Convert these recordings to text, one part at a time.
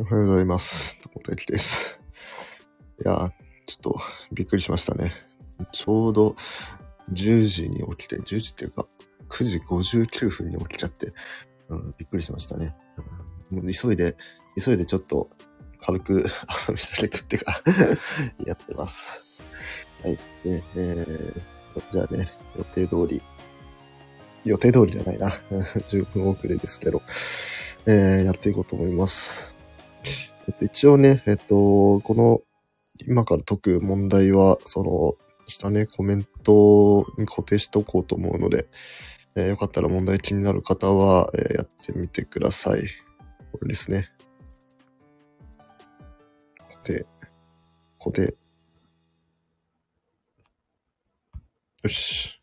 おはようございます。たこたきです。いやー、ちょっとびっくりしましたね。ちょうど10時に起きて、10時っていうか9時59分に起きちゃって、びっくりしましたね。もう急いでちょっと軽く朝飯だけ食ってからやってます。はい。で、じゃあね、予定通りじゃないな。10分遅れですけど、やっていこうと思います。一応ね、この、今から解く問題は、下ね、コメントに固定しとこうと思うので、よかったら問題気になる方は、やってみてください。これですね。固定。よし。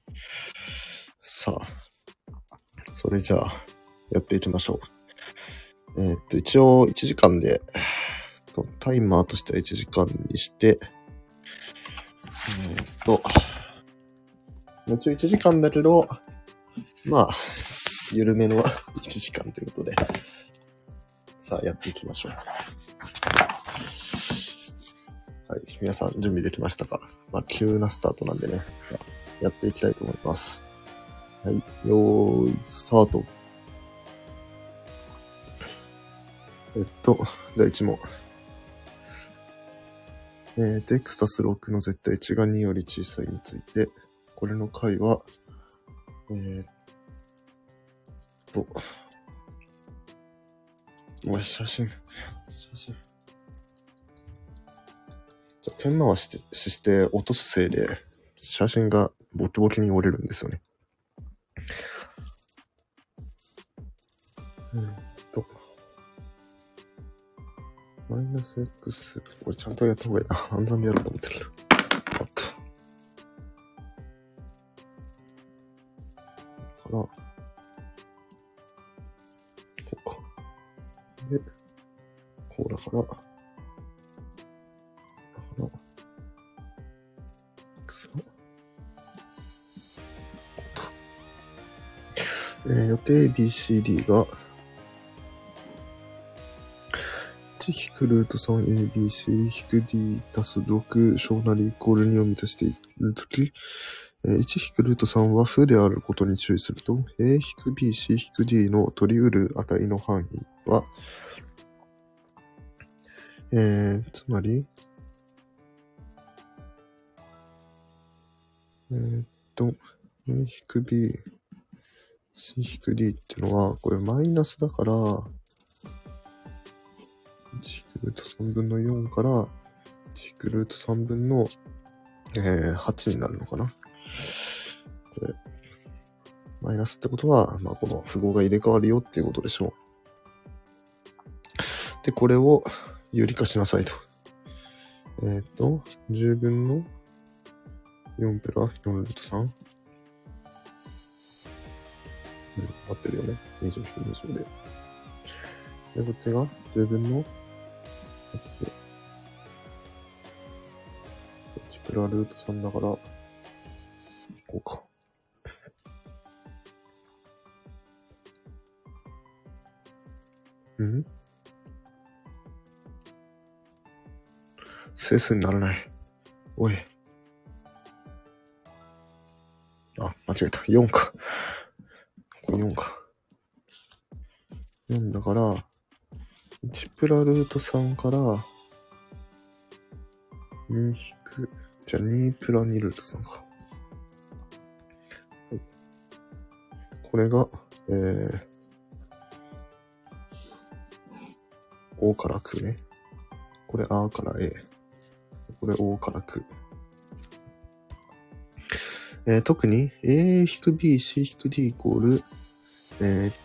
さあ、それじゃあ、やっていきましょう。一応1時間で、タイマーとしては1時間にして、一応1時間だけど、まあ、緩めの1時間ということで、さあ、やっていきましょう。はい、皆さん準備できましたか？まあ、急なスタートなんでね、やっていきたいと思います。はい、よーい、スタート。第1問。エクスタス6の絶対値が2より小さいについて、これの解は、おい、写真。じゃあ、ペン回して落とすせいで、写真がボキボキに折れるんですよね。マイナス X。これちゃんとやった方がいいな。暗算でやろうと思ってる。あった。かな。こうか。で、こうだから。X は。予定 BCD が、1-√3abc-d たす6小なりイコール2を満たしているとき、1-√3 は負であることに注意すると、a-bc-d の取り得る値の範囲は、つまり、a-bc-d ってのは、これマイナスだから、1-3 分の4から 1-3 分の、8になるのかな。これマイナスってことは、まあ、この符号が入れ替わるよっていうことでしょう。で、これを有理化しなさいと。10分の4プラ 4-3。合ってるよね。20で。で、こっちが10分の1プラルート3だから、こうか。ん？整数にならない。おい。あ、間違えた。4か。これ4か。4だから、1プラルート3から2引く、じゃあ2プラ2ルート3か。はい、これが、O から9ね。これ R から A。これ O から9。特に A-B-C-D イコール、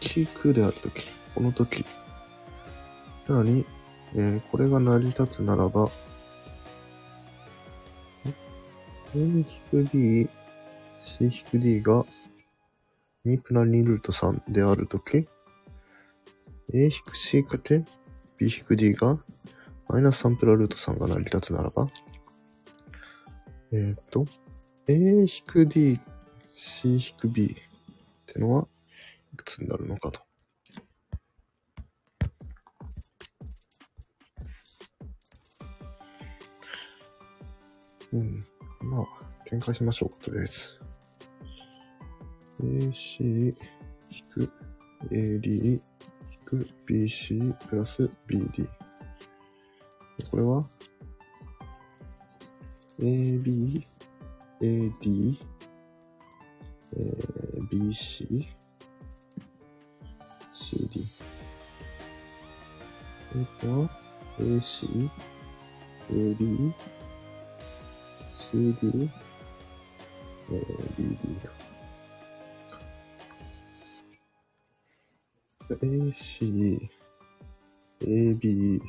Q であるとき、このとき。さらに、これが成り立つならば、A-B、C-D が2プラ2ルート3であるとき、A-C かけ B-D がマイナス3プラルート3が成り立つならば、A-D、C-B ってのはいくつになるのかと。うん。まあ、展開しましょうか、とりあえず。AC-AD-BC+BD。これは AB、AD、BC、CD。AC、AB、CD、BD か。AC、AB、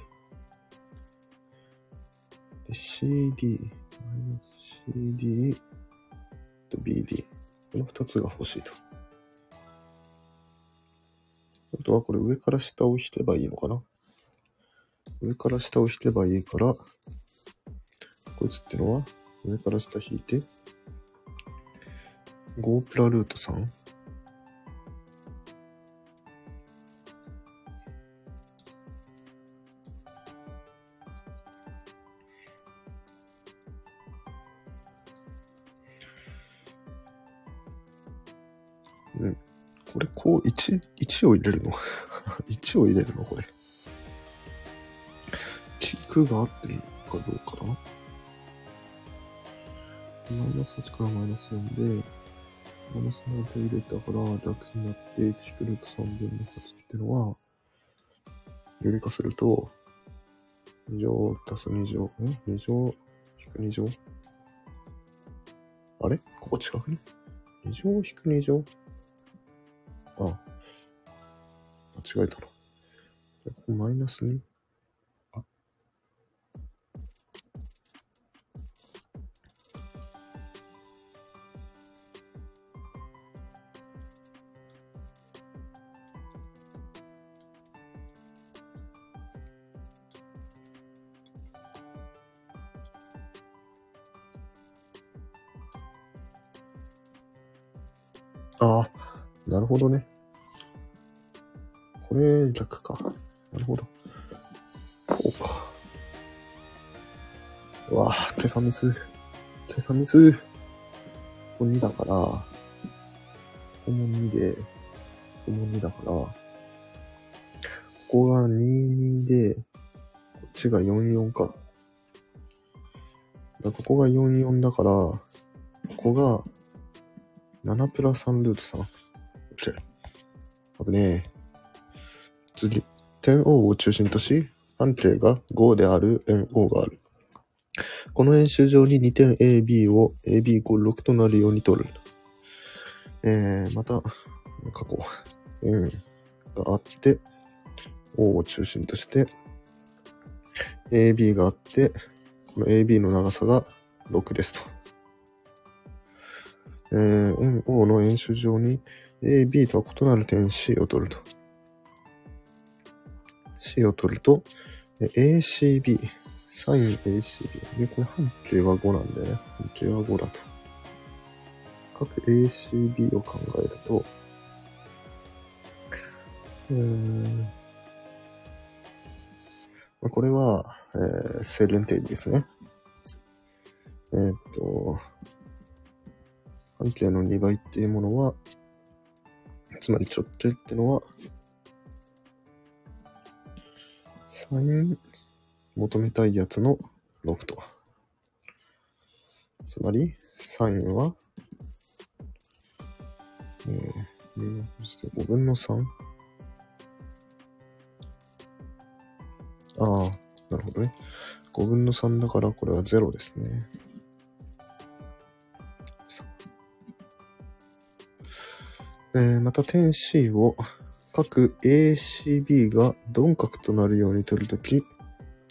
CD、CD と BD。この2つが欲しいと。あとはこれ上から下を引けばいいのかな。上から下を引けばいいから、こいつってのは上から下引いて、5プラルート3。これ、こう、1を入れるの?1 を入れるのこれ。軸が合ってるかどうかな。マイナス8からマイナス4で、マイナス7で入れたから楽になって、1ルート3分の8ってのは、よりかすると、2乗足す2乗、2乗引く2乗。あれここ近くね ?2 乗引く2乗間違えたな。マイナス2。ああ、なるほどね。これ、逆か。なるほど。こうか。うわぁ、計算ミス。計算ミス。ここ2だから、ここも2で、ここも2だから、ここが22で、こっちが44か。ここが44だから、ここが7プラ3ルート3。OK。危ねえ。次、点 O を中心とし、半径が5である円 O がある。この円周上に2点 AB を AB=6 となるように取る。また、過去、円があって、O を中心として、AB があって、この AB の長さが6ですと。円 O の円周上に AB とは異なる点 C を取ると。C を取ると、ACB、サイン ACB。で、これ半径は5なんだよね。半径は5だと。各 ACB を考えると、これは、正弦定理ですね。半径の2倍っていうものは、つまり直径ってのは、サイン求めたいやつの6と。つまり、サインは、5分の 3? ああ、なるほどね。5分の3だから、これは0ですね。また、点 C を、各 ACB が鈍角となるように取るとき、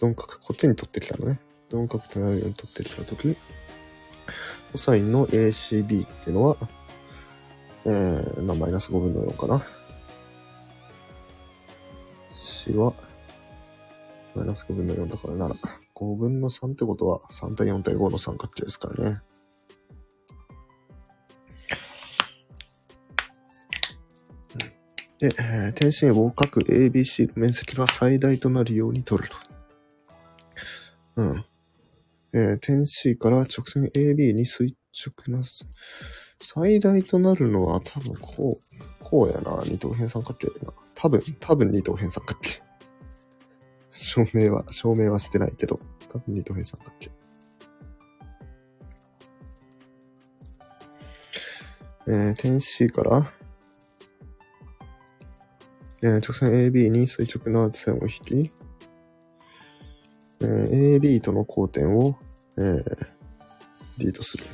鈍角、こっちに取ってきたのね。鈍角となるように取ってきたとき、コサインの ACB っていうのは、マイナス5分の4かな。C は、マイナス5分の4だから7。5分の3ってことは、3対4対5の三角形ですからね。で、点 C を各 ABC の面積が最大となるように取ると。うん。点 C から直線 AB に垂直な最大となるのは多分こうやな。二等辺三角形やな。多分二等辺三角形。証明はしてないけど、多分二等辺三角形。点 C から、直線 AB に垂直な線を引き、AB との交点を、D とする。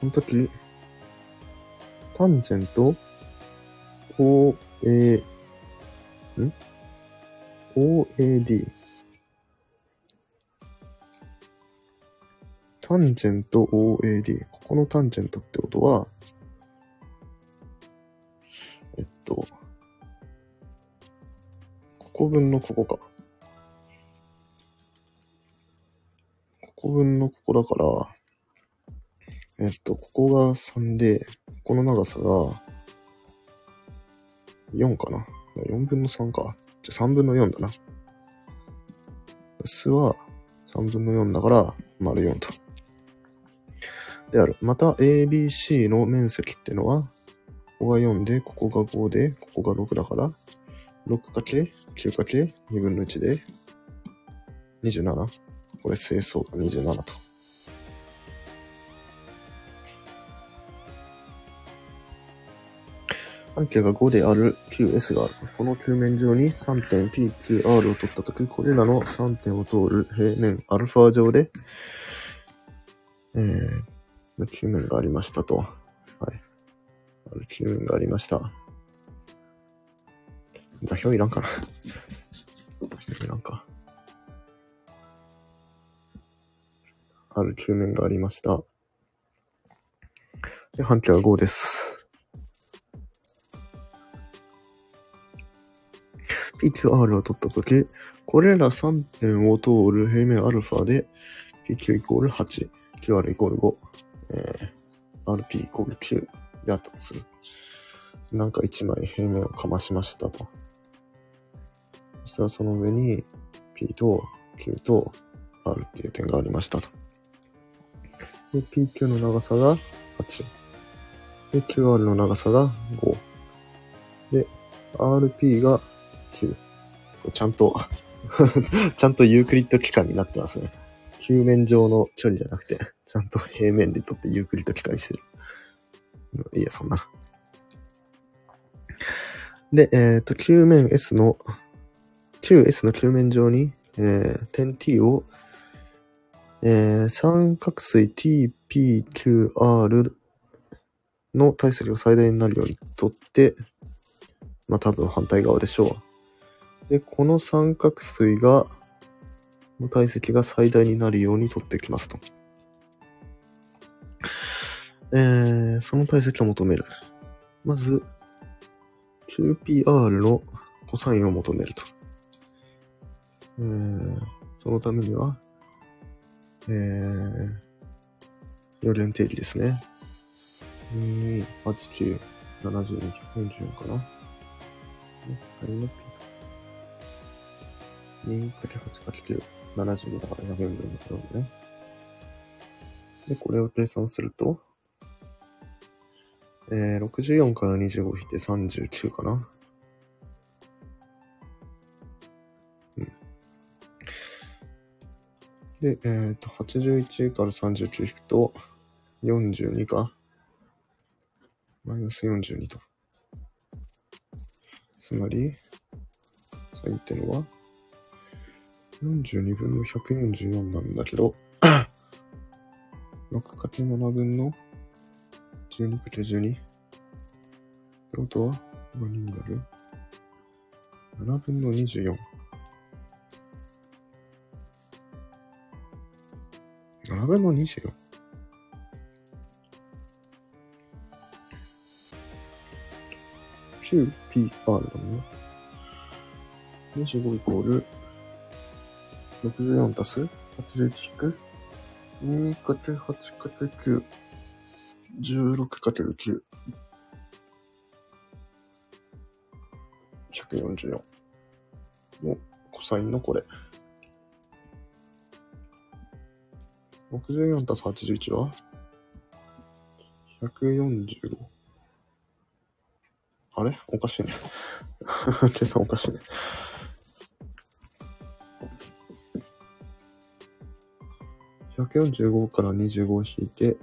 この時、タンジェント OAD。タンジェント OAD。ここのタンジェントってことは、ここ分のここか。ここ分のここだから、ここが3で、ここの長さが4かな。4分の3か。じゃあ3分の4だな。数は3分の4だから、丸4と。である。また ABC の面積ってのは、ここが4で、ここが5で、ここが6だから、6×9×2 分の1で27。これ整数が27と。半径が5である QS がある。この球面上に3点 PQR を取ったとき、これらの3点を通る平面 α 上で、球面がありましたと。はい。球面がありました。座標いらんかな。座標いらんか。ある球面がありました。で、半径は5です。PQR を取ったとき、これら3点を通る平面 α で、PQ イコール8、QR イコール5、RP イコール9であったとする。なんか1枚平面をかましましたと。そしたらその上に P と Q と R っていう点がありましたと。で、PQ の長さが8。で、QR の長さが5。で、RP が9。ちゃんとユークリッド機関になってますね。球面上の距離じゃなくて、ちゃんと平面で取ってユークリッド機関にしてる。いや、そんな。で、球面 S の、QS の球面上に、点 T を、三角錐 TPQR の体積が最大になるようにとって、まあ多分反対側でしょう。で、この三角錐が、の体積が最大になるようにとっていきますと。その体積を求める。まず、QPR のコサインを求めると。そのためには、4連定理ですね。2、8、9、70、144かな。2×8×9、72だから100分の1なんでね。で、これを計算すると、64から25引いて39かな。うん。で、81から39引くと、42か。マイナス42と。つまり、サインってのは、42分の144なんだけど、6×7 分の、12×12 ってことは何になる ?7 分の24。7分の 24？ QPR だね。25イコール64足す81、2×8×9。16×9。144。の、コサインのこれ。64たす81は145。あれおかしいね。計算おかしいね。145から25を引いて、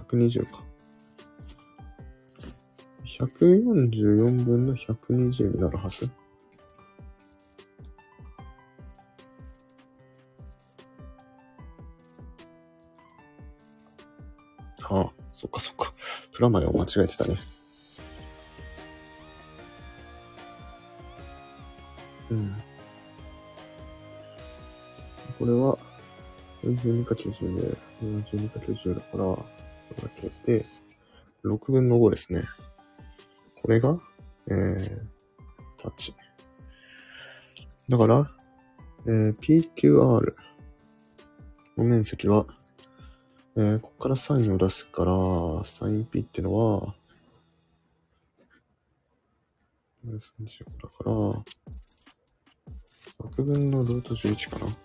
120か。144分の120になるはず。ああ、そっかそっか。プラマイを間違えてたね。うん。これは、42か90で、72か90だから、これだけで、6分の5ですね。これが、8。だから、PQR の面積は、ここからサインを出すから、サイン P ってのは、35だから、6分のルート11かな。6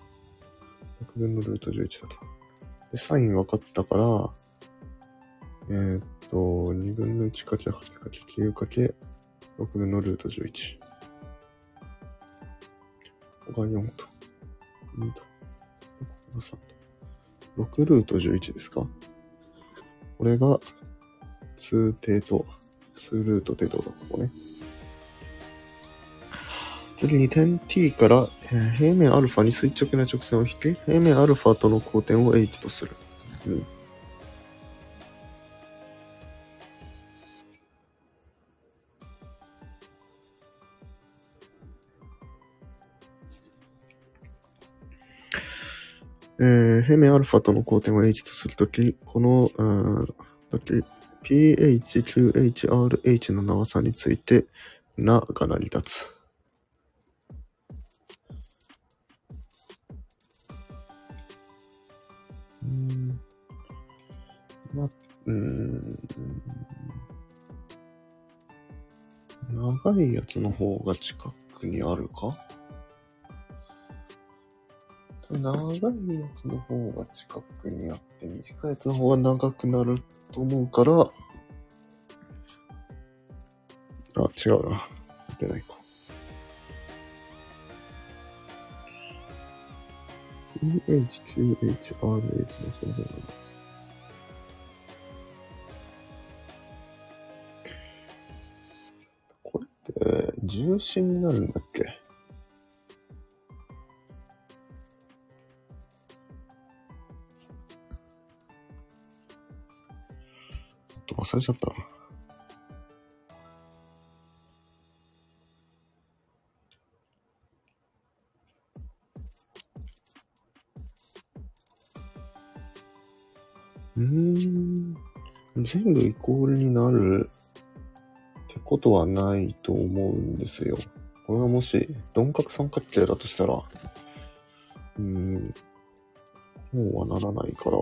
分のルート11だと。で、サイン分かったから、2分の 1×8×9×6 分のルート11。ここが4と。2と。ここが3と。6ルート11ですか？これが、2程度。2ルート程度だ、ここね。次に点 t から、平面 α に垂直な直線を引き、平面 α との交点を h とする。うん。平面 α との交点を h とするとき、この、ph、qh、rh の長さについて、なが成り立つ。長いやつの方が近くにあるか？長いやつの方が近くにあって、短いやつの方が長くなると思うから、あ、違うな。出ないか。UH、QH、RH のそれぞれなんです。これって、重心になるんだっけ？忘れちゃった。全部イコールになるってことはないと思うんですよ。これがもし鈍角三角形だとしたら、こうはならないから。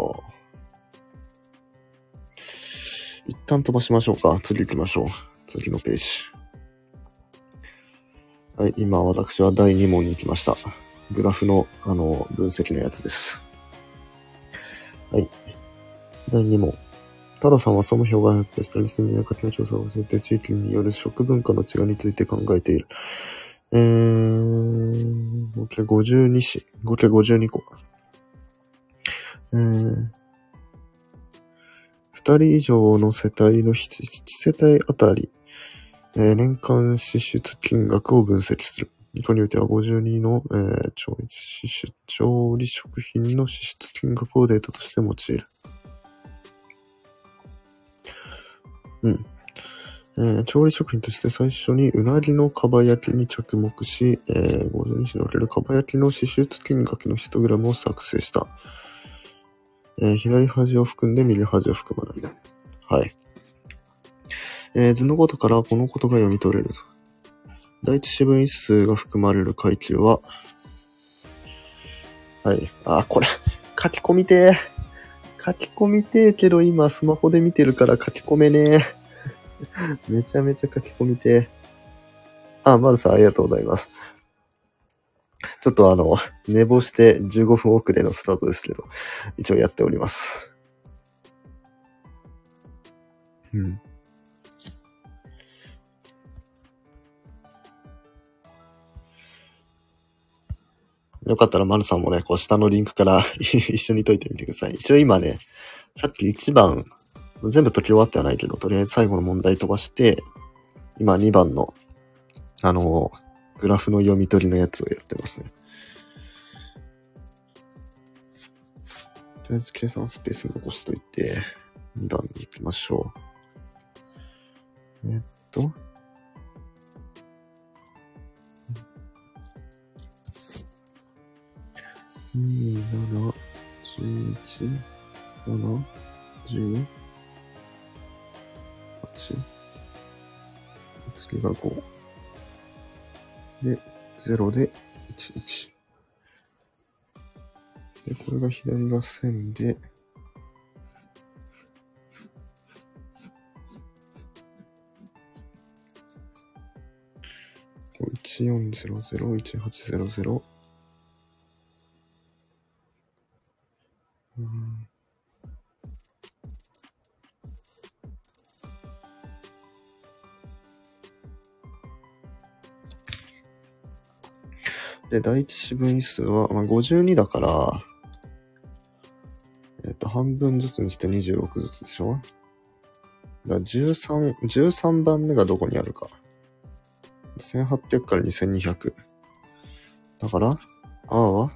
一旦飛ばしましょうか。次行きましょう。次のページ。はい、今私は第2問に行きました。グラフの、分析のやつです。はい。第2問。太郎さんはその表が発表したリスニング家庭調査を教えて地域による食文化の違いについて考えている。合計52市。合計52個。2人以上の世帯の1世帯あたり、年間支出金額を分析する。これにおいては52の、調理食品の支出金額をデータとして用いる。うん。調理食品として最初にうなぎのかば焼きに着目し、52市におけるかば焼きの支出金額の1グラムを作成した。左端を含んで右端を含まない。はい。図のことからこのことが読み取れると。第一四分位数が含まれる階級は、はい。あ、これ、書き込みてえけど今スマホで見てるから書き込めねえ。めちゃめちゃ書き込みてえ。あ、マルさんありがとうございます。ちょっと寝坊して15分遅れのスタートですけど、一応やっております。うん。よかったら丸さんもね、こう下のリンクから一緒に解いてみてください。一応今ね、さっき1番、全部解き終わってはないけど、とりあえず最後の問題飛ばして、今2番の、グラフの読み取りのやつをやってますね。とりあえず計算スペース残しといて、2番に行きましょう。2、7、11、7、10、8、次が5で、0で11で、これが左が線で、1400、1800、で、第一四分位数は、52だから、半分ずつにして26ずつでしょ？だから13番目がどこにあるか。1800から2200。だから、R は、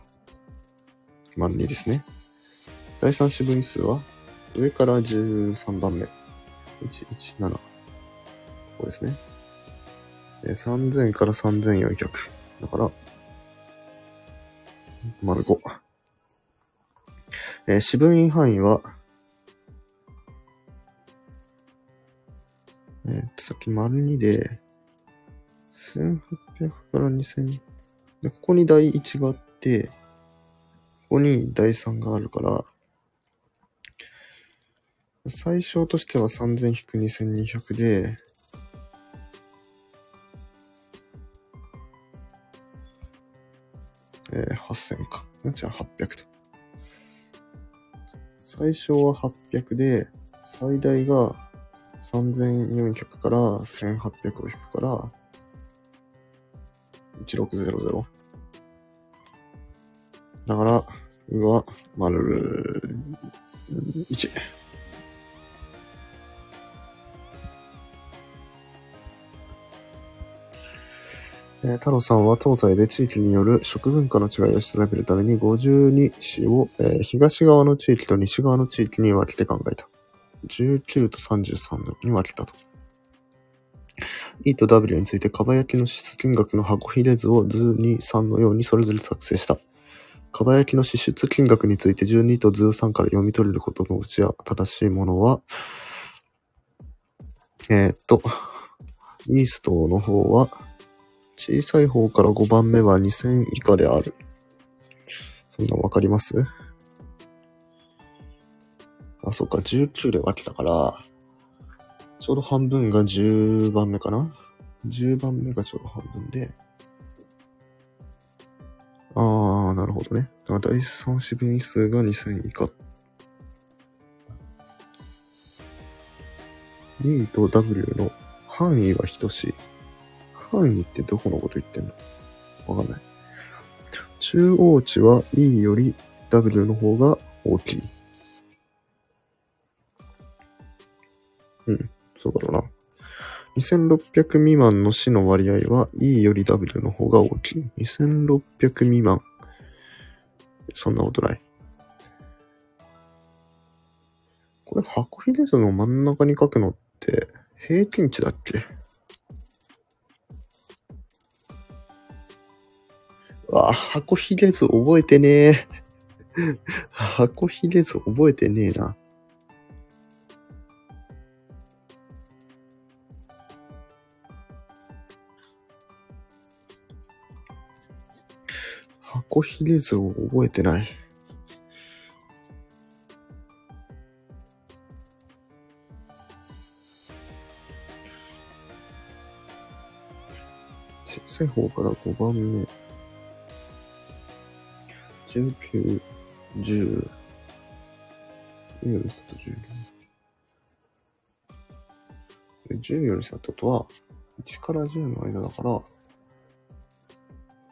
2ですね。第三四分位数は、上から13番目。117。ここですね。3000から3400。だから、5。四分位範囲は、さっき2で、1800から2000。で、ここに第1があって、ここに第3があるから、最小としては 3000-2200 で、8000か。じゃあ800と。最小は800で、最大が3400から1800を引くから、1600。だから、うは、1。太郎さんは東西で地域による食文化の違いを調べるために52市を、東側の地域と西側の地域に分けて考えた。19と33に分けたと。E と W について、蒲焼きの支出金額の箱ひれ図を図2、3のようにそれぞれ作成した。蒲焼きの支出金額について12と図3から読み取れることのうちは正しいものは、イーストの方は、小さい方から5番目は2000以下である。そんなわかります？あ、そっか、19で分けたから、ちょうど半分が10番目かな？ 10 番目がちょうど半分で。あー、なるほどね。だから第3四分位数が2000以下。E と W の範囲は等しい。範囲ってどこのこと言ってんの？わかんない。中央値は E より W の方が大きい。うん、そうだろうな。2600未満の市の割合は E より W の方が大きい。2600未満。そんなことない。これ、箱ひれ図の真ん中に書くのって平均値だっけ？わあ、箱ひれ図覚えてねえ。箱ひれ図覚えてねえな。箱ひれ図を覚えてない。小さい方から5番目。19、10。10より下ってことは、1から10の間だから、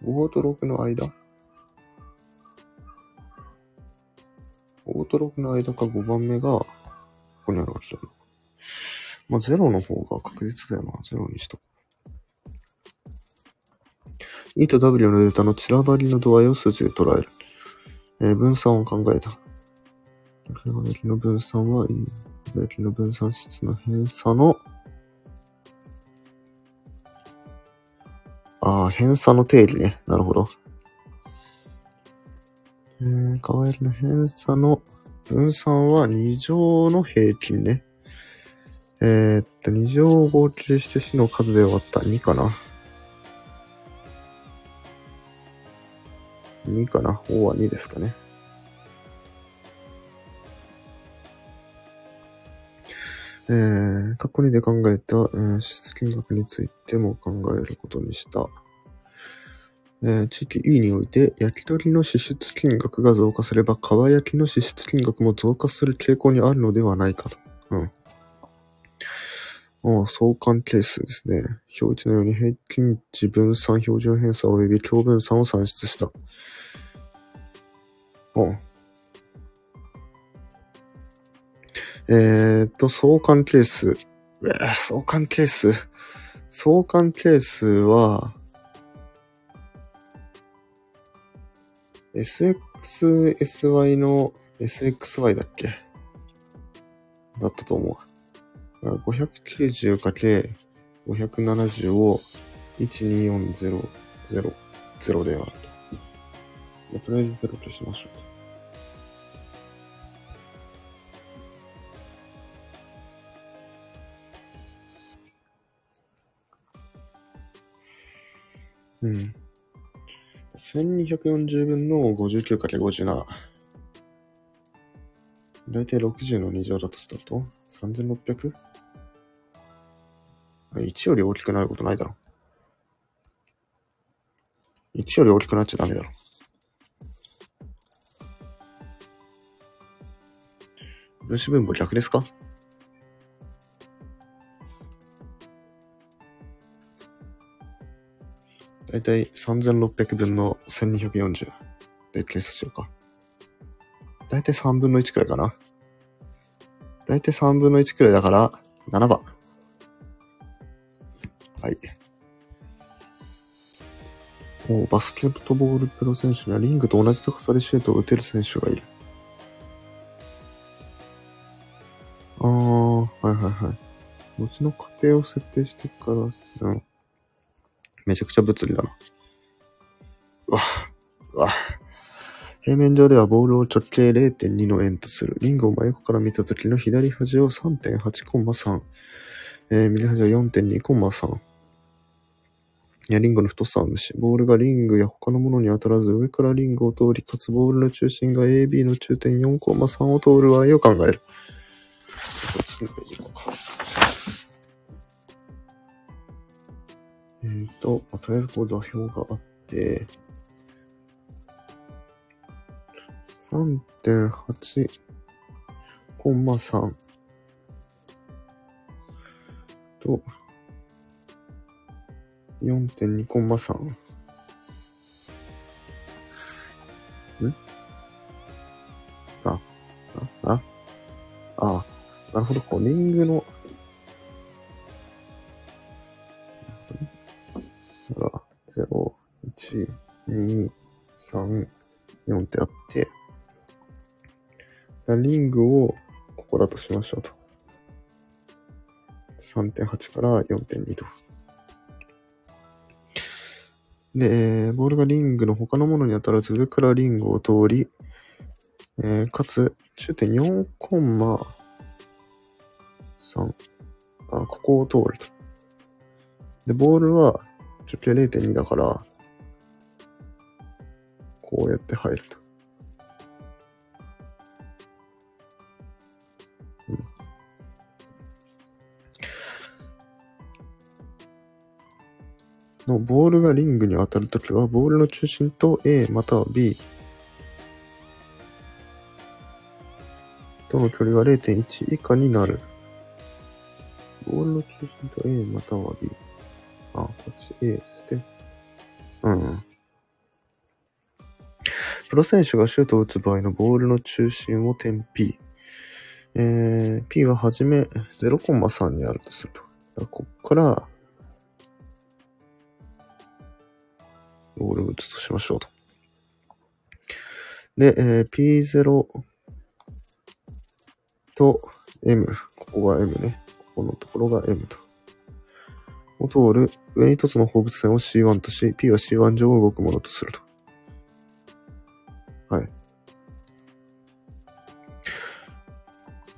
5と6の間？ 5 と6の間か5番目が、ここにあるわけだな。まあ、0の方が確実だよな。0にしとこう。E と W のデータの散らばりの度合いを数値で捉える。分散を考えた。上書きの分散は、上書きの分散質の偏差の、偏差の定理ね。なるほど。河合の偏差の分散は2乗の平均ね。2乗を合計して4の数で割った2かな。2かな。O は2ですかね。過去にで考えた、質金額についても考えることにした。地域 E において、焼き鳥の支出金額が増加すれば、皮焼きの支出金額も増加する傾向にあるのではないかと。相関係数ですね。表示のように平均値分散、標準偏差及び共分散を算出した。相関係数は、SXSY の SXY だっけだったと思う。590×570 を12400で割る。とりあえず0としましょう。1240分の 59×57。だいたい60の2乗だとしたらと 3600？ 1より大きくなることないだろ。1より大きくなっちゃダメだろ。分子分母逆ですか？だいたい3600分の1240で計算しようか。だいたい3分の1くらいかな。だいたい3分の1くらいだから7番。はい。バスケットボールプロ選手にはリングと同じ高さでシュートを打てる選手がいる。後の過程を設定してから、めちゃくちゃ物理だな。平面上ではボールを直径 0.2 の円とする。リングを真横から見た時の左端を 3.8,3、右端は 4.2,3。リングの太さは無視。ボールがリングや他のものに当たらず上からリングを通り、かつボールの中心が AB の中点 4,3 を通る場合を考える。こっちのページ行こうか。とりあえずこう座標があって、3.8,3 と、4.2,3 なるほど、こう、リングの、0,1,2,3,4 ってあって、リングをここだとしましょうと。3.8 から 4.2 と。で、ボールがリングの他のものに当たらず上からリングを通り、かつ 10.4,3 ここを通ると。で、ボールは直径 0.2 だから、こうやって入ると。ボールがリングに当たるときは、ボールの中心と A または B との距離が 0.1 以下になる。ボールの中心と A または B。あ、こっち A ですね。うん。プロ選手がシュートを打つ場合のボールの中心を点 P。P ははじめ 0,3 にあるとすると。ここから、ボールを打つとしましょうと。で、P0 と M。ここが M ね。ここのところが M と。を通る上に1つの放物線を C1 とし、P は C1 上を動くものとすると。はい。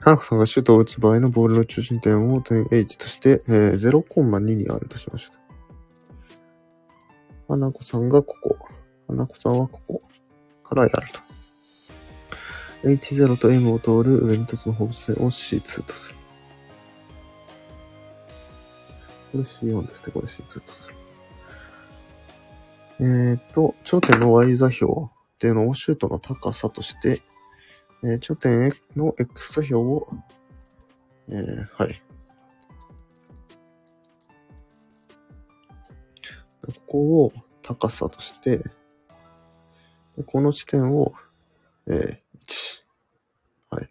田中さんがシュートを打つ場合のボールの中心点を点 H として、0,2 にあるとしましょう。花子さんがここ。花子さんはここからやると。H0 と M を通る上に1つの放物線を C2 とする。これ C4 ですね。これ C2 とする。頂点の Y 座標っていうのをシュートの高さとして、頂点の X 座標を、はい。ここを高さとして、この地点を、1。はい。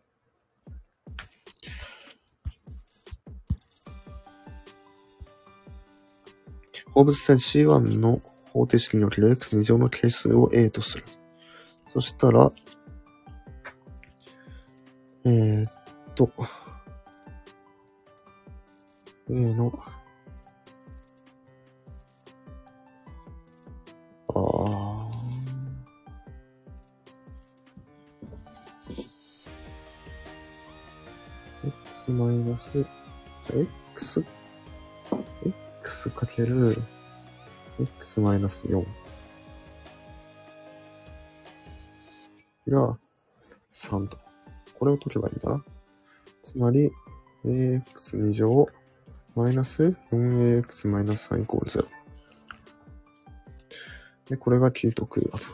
放物線 C1 の方程式における x2 乗の係数を A とする。そしたら、A の、x マイナス、x かける、x マイナス4。が、3と。これを解けばいいんだな。つまり、ax2 乗、マイナス 4ax マイナス3イコール0。で、これがキーとクイだと。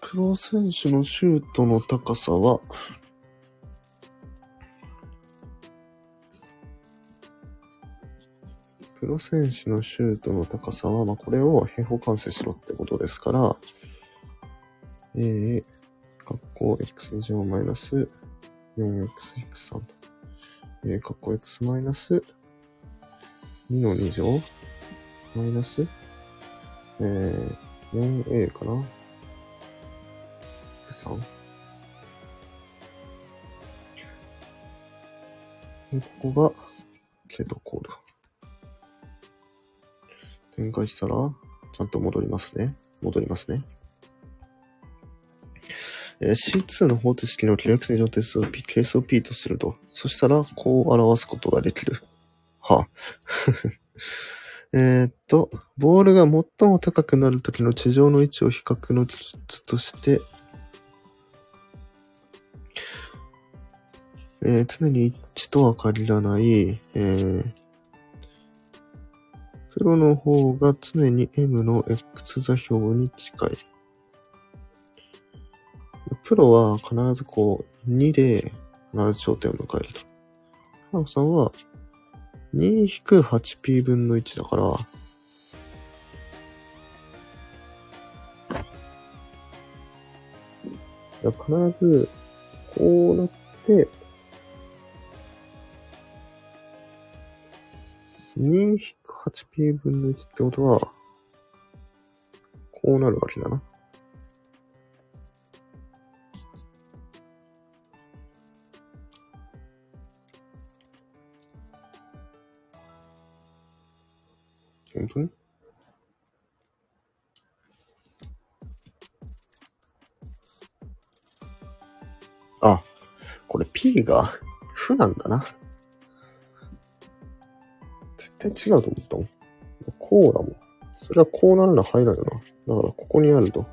プロ選手のシュートの高さは、プロ選手のシュートの高さは、まあ、これを平方完成しろってことですから、括弧 x2 乗マイナス 4x-3 と、括弧 x マイナス2の2乗マイナス、4a かな3。で、ここが K とコール。展開したら、ちゃんと戻りますね。戻りますね。C2 の方程式における x2 乗定数を 係数を P とすると。そしたら、こう表すことができる。はぁ、あ。ボールが最も高くなるときの地上の位置を比較の記述として、常に1とは限らない、黒の方が常に M の X 座標に近い。プロは必ずこう2で必ず頂点を迎えると。ハーさんは 2-8p 分の1だから、必ずこうなって、2-8p 分の1ってことは、こうなるわけだな。本当に？あ、これ p が負なんだな。違うと思ったもん。こうだもん。それはこうなるのは入らないよな。だからここにあると。っ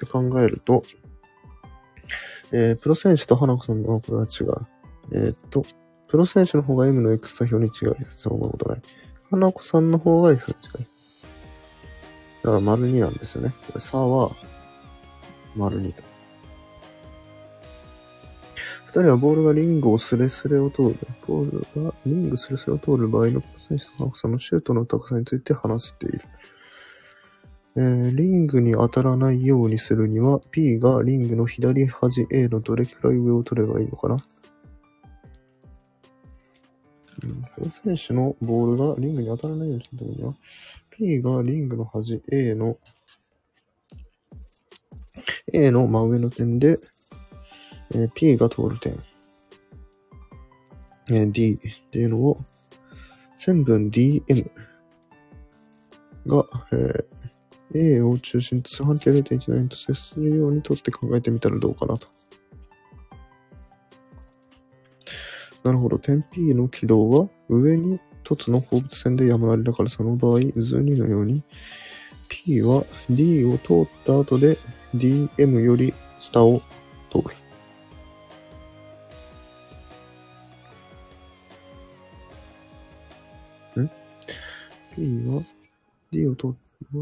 て考えると、プロ選手と花子さんのこれは違う。プロ選手の方が M の X 座標に違い説を覚えることない。花子さんの方が S が違い。だから丸2なんですよね。差は丸2と。二人はボールがリングをスレスレを通る。ボールがリングスレスレを通る場合のプロ選手と花子さんのシュートの高さについて話している。リングに当たらないようにするには P がリングの左端 A のどれくらい上を取ればいいのかな。選手のボールがリングに当たらないようにするためには P がリングの端 A の真上の点で、P が通る点、D っていうのを線分 DM が、A を中心とする半径 0.1 の円と接するようにとって考えてみたらどうかなと。なるほど。点 P の軌道は上に凸の放物線で山なりだから、その場合図2のように P は D を通った後で DM より下を通る。P は D を通ったC1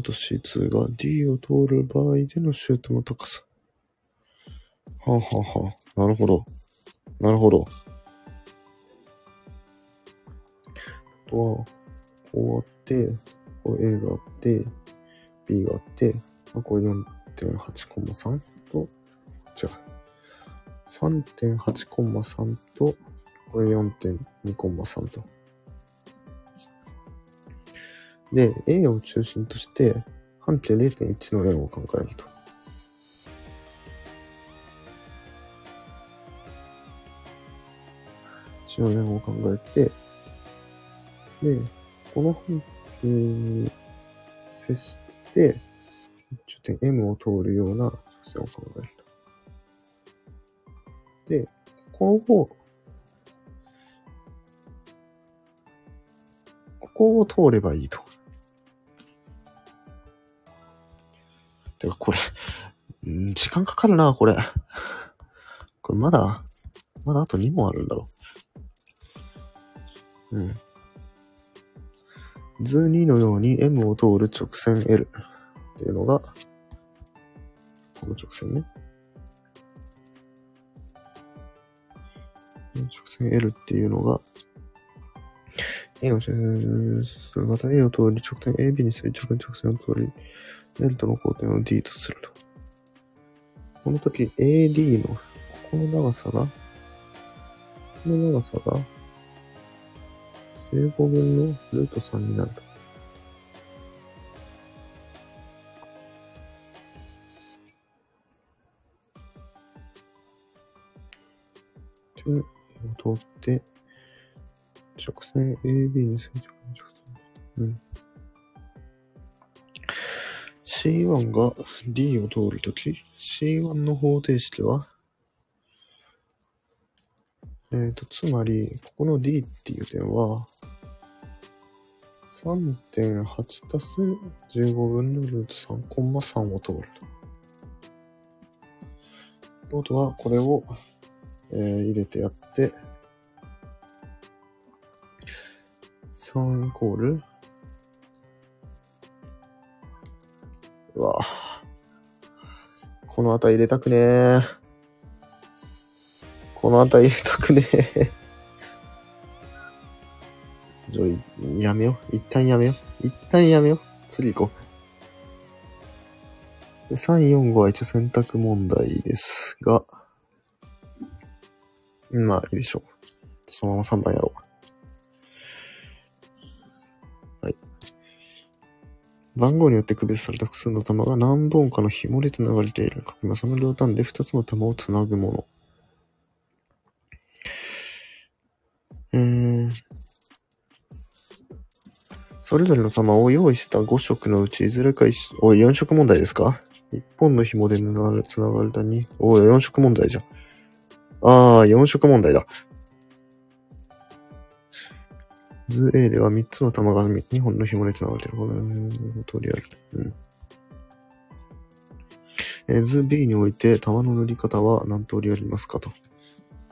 と C2 が D を通る場合でのシュートの高さ。はあ、はあはあ、なるほど。なるほど。あとは、こうあって、こう A があって、B があって、これ 4.8,3 と、違う。3.8,3 と、これ 4.2,3 と。で、A を中心として、半径 0.1 の円を考えると。1の円を考えて、で、この半径に接して、で、一点 M を通るような線を考えると。で、ここを通ればいいと。てか、これ、時間かかるな、これ。これまだあと2問あるんだろう。うん。図2のように M を通る直線 L っていうのが、この直線ね。直線 L っていうのが、A を中心する。また A を通り直点 AB に垂直に直線を通り、L との交点を D とすると。この時 AD の、この長さが、15分のルート3になる。を通って、直線 AB に垂直に直線。うん。C1 が D を通るとき、C1 の方程式は、つまり、ここの D っていう点は、3.8 たす15分のルート3コンマ3を通ると。あとは、これを、入れてやって、3イコール、うわぁ。この値入れたくねー。この辺り入れたくねえ。一旦やめよう。次行こう。3、4、5は一応選択問題ですが。まあ、いいでしょう。そのまま3番やろう。はい。番号によって区別された複数の玉が何本かの紐で繋がれている。その両端で2つの玉を繋ぐもの。それぞれの玉を用意した5色のうちいずれか4色問題ですか？ 1 本の紐でつながれた2、4色問題じゃん。あー、4色問題だ。図 A では3つの玉が2本の紐でつながっている。これを取り上げる。図 B において玉の塗り方は何通りありますかと。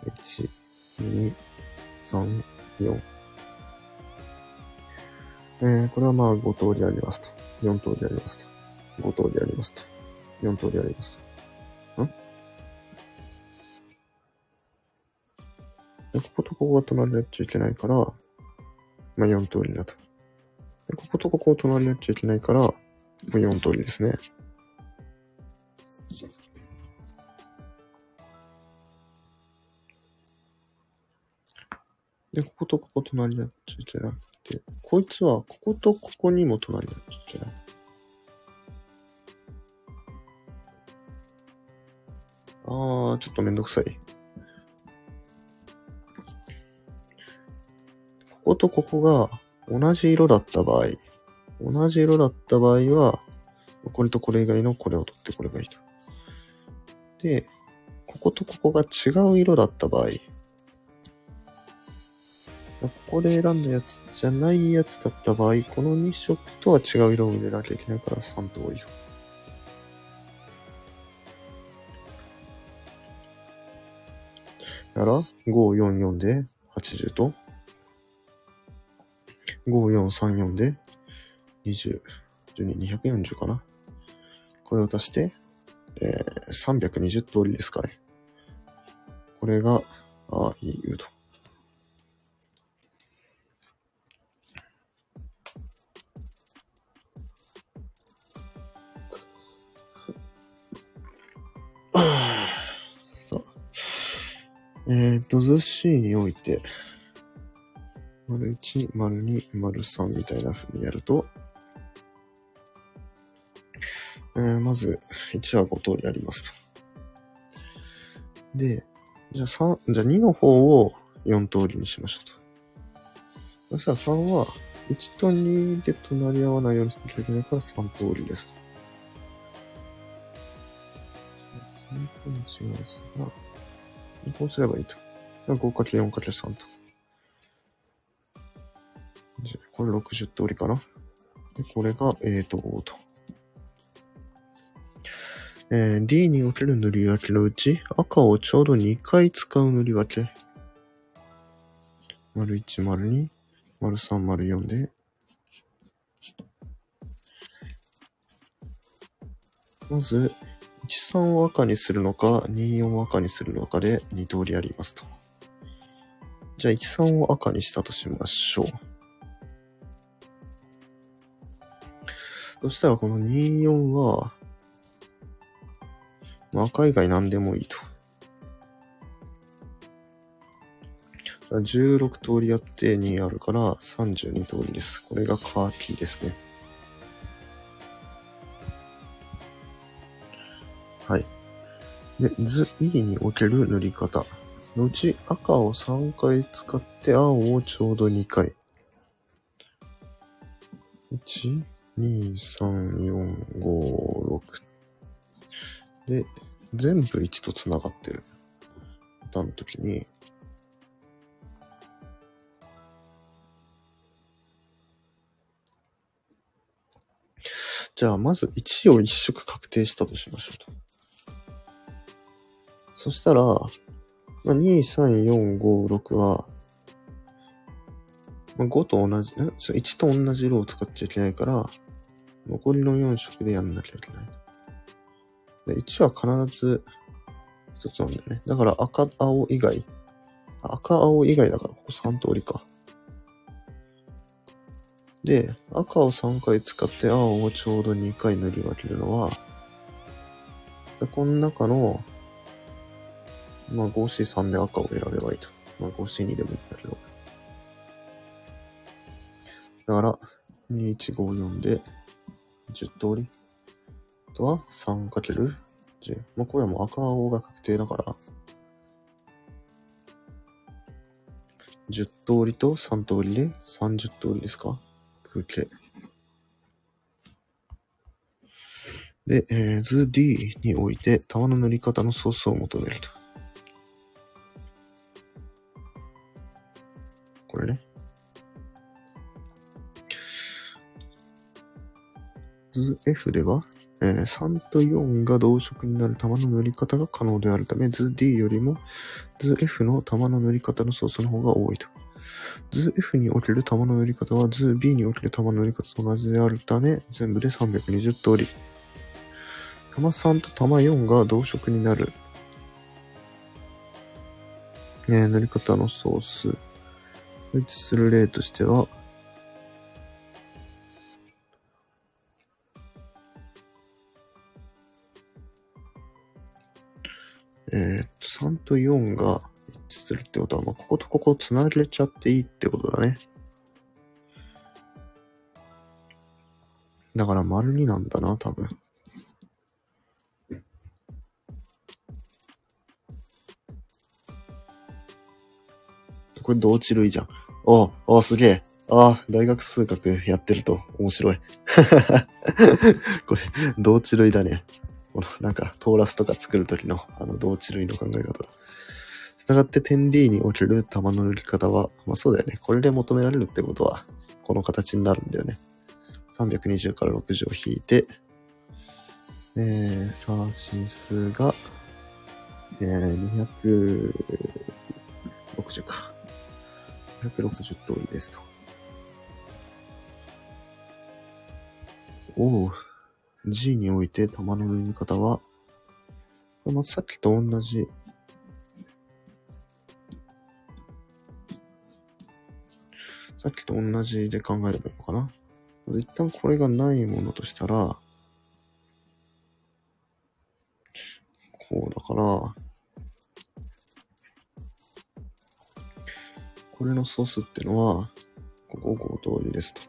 1、2、3、4。これはまあ5通りありますと。4通りありますと。5通りありますと。4通りありますと。こことここが隣になっちゃいけないから、まあ4通りだと。こことここを隣になっちゃいけないから、まあ4通りですね。で、こことここ隣になっちゃいけなくて、こいつはこことここにも隣になっちゃいけない。ちょっとめんどくさい。こことここが同じ色だった場合、は、これとこれ以外のこれを取ってこれがいいと。で、こことここが違う色だった場合、ここで選んだやつじゃないやつだった場合、この2色とは違う色を入れなきゃいけないから3通りと。だから、544で80と、5434で20、12、240かな。これを足して、320通りですかね。これが、EU と。図 C において、01、02、03みたいな風にやると、まず、1は5通りありますと。で、じゃあ2の方を4通りにしましょうと。そしたら3は、1と2で隣り合わないようにしなきゃいけないから3通りですと。3との違いですが、こうすればいいと。5×4×3 と。これ60通りかな。で、これが A と O と。D における塗り分けのうち、赤をちょうど2回使う塗り分け。01、02、03、04で。まず、13を赤にするのか、24を赤にするのかで2通りありますと。じゃあ13を赤にしたとしましょう。そしたらこの24は、まあ、赤以外何でもいいと。16通りあって2あるから32通りです。これがカーキーですね。はい。で、図 E における塗り方のうち赤を3回使って青をちょうど2回。1、2、3、4、5、6。で、全部1と繋がってる。パターンの時に、じゃあまず1を1色確定したとしましょうと。そしたら、2、3、4、5、6は、5と同じ、1と同じ色を使っちゃいけないから、残りの4色でやんなきゃいけない。で、1は必ず1つなんだよね。だから赤、青以外だから、ここ3通りか。で、赤を3回使って青をちょうど2回塗り分けるのは、この中の、まあ 5C3 で赤を選べばいいと。まあ 5C2 でもいいんだけど。だから、2154で10通り。あとは 3×10。まあこれはもう赤青が確定だから、10通りと3通りで30通りですか。空気。で、図 D において玉の塗り方のソースを求めると。これね。図 F では、3と4が同色になる球の塗り方が可能であるため、図 D よりも図 F の球の塗り方の素数の方が多いと。図 F における球の塗り方は図 B における球の塗り方と同じであるため、全部で320通り。球3と球4が同色になる、塗り方の総数。一致する例としては、3と4が一致するってことは、まあ、こことここをつなげちゃっていいってことだね。だから丸2なんだな、多分。これ同値類じゃん。ああ、あすげえ。ああ、大学数学やってると面白い。これ、同値類だね。この、なんか、トーラスとか作るときの、同値類の考え方だ。したがって、点 D における球の塗り方は、まあそうだよね。これで求められるってことは、この形になるんだよね。320から60を引いて、指数が、260か。160通りですと。おう。G において球の塗り方は、まずさっきと同じ。さっきと同じで考えればいいのかな。まず一旦これがないものとしたら、こうだから、これの素数ってのは、ここ5通りですと。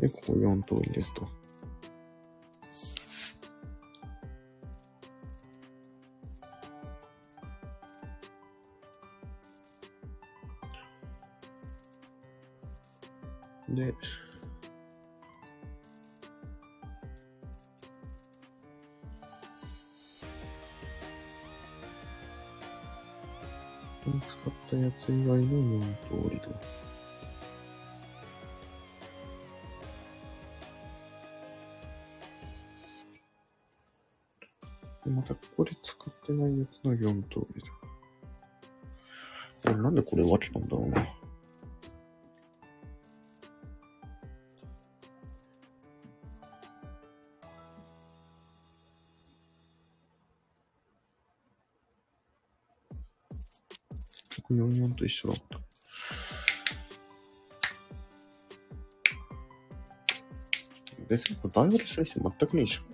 で、ここ4通りですと。で、使ったやつ以外の4通りと。で、またここで使ってないやつの4通りと。なんでこれ分けたんだろうな。44と一緒だった。別にこれ代表する人全くねえじゃん。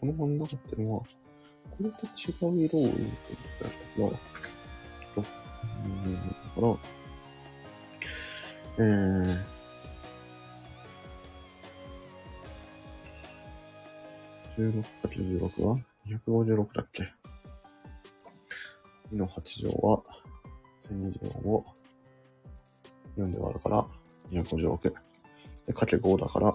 この真ん中ってのは、これと違う色を入れてるんだけど、だから16×16 は256だっけ。2の8乗は1024を4で割るから256でかけ5だから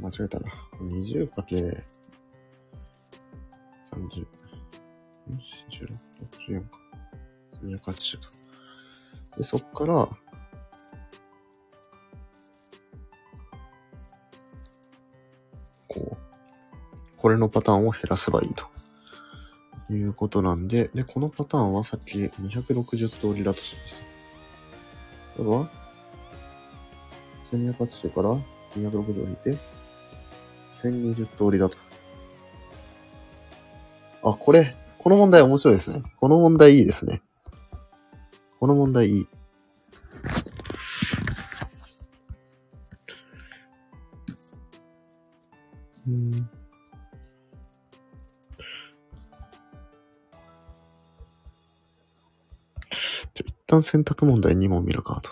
間違えたな。20かけ30、16、64か。280か。で、そっから、こう、これのパターンを減らせばいいということなんで、で、このパターンはさっき260通りだとしました。例えば、1280から260を引いて、1020通りだと。あ、この問題面白いですね。この問題いいですね。この問題いい。一旦選択問題2問見るかと。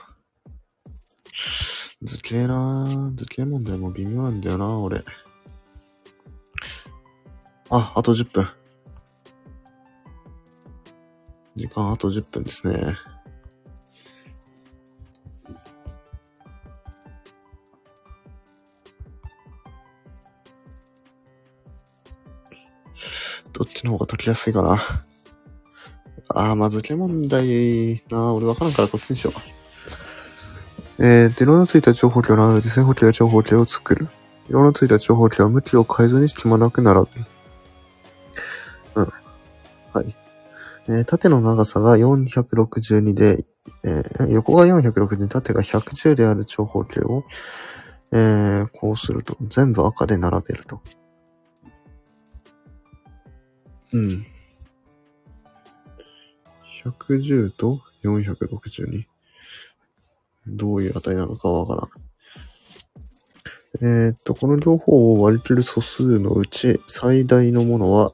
図形問題も微妙なんだよな、俺。あ、あと10分。時間あと10分ですね。どっちの方が解きやすいかな。あー、まずけ問題な。俺わからんからこっちにしよう。色のついた長方形を並べて正方形や長方形を作る。色のついた長方形は向きを変えずに隙間なく並ぶ。うん。はい。縦の長さが462で、横が462、縦が110である長方形を、こうすると、全部赤で並べると。うん。110と462。どういう値なのかわからん。この両方を割り切る素数のうち、最大のものは、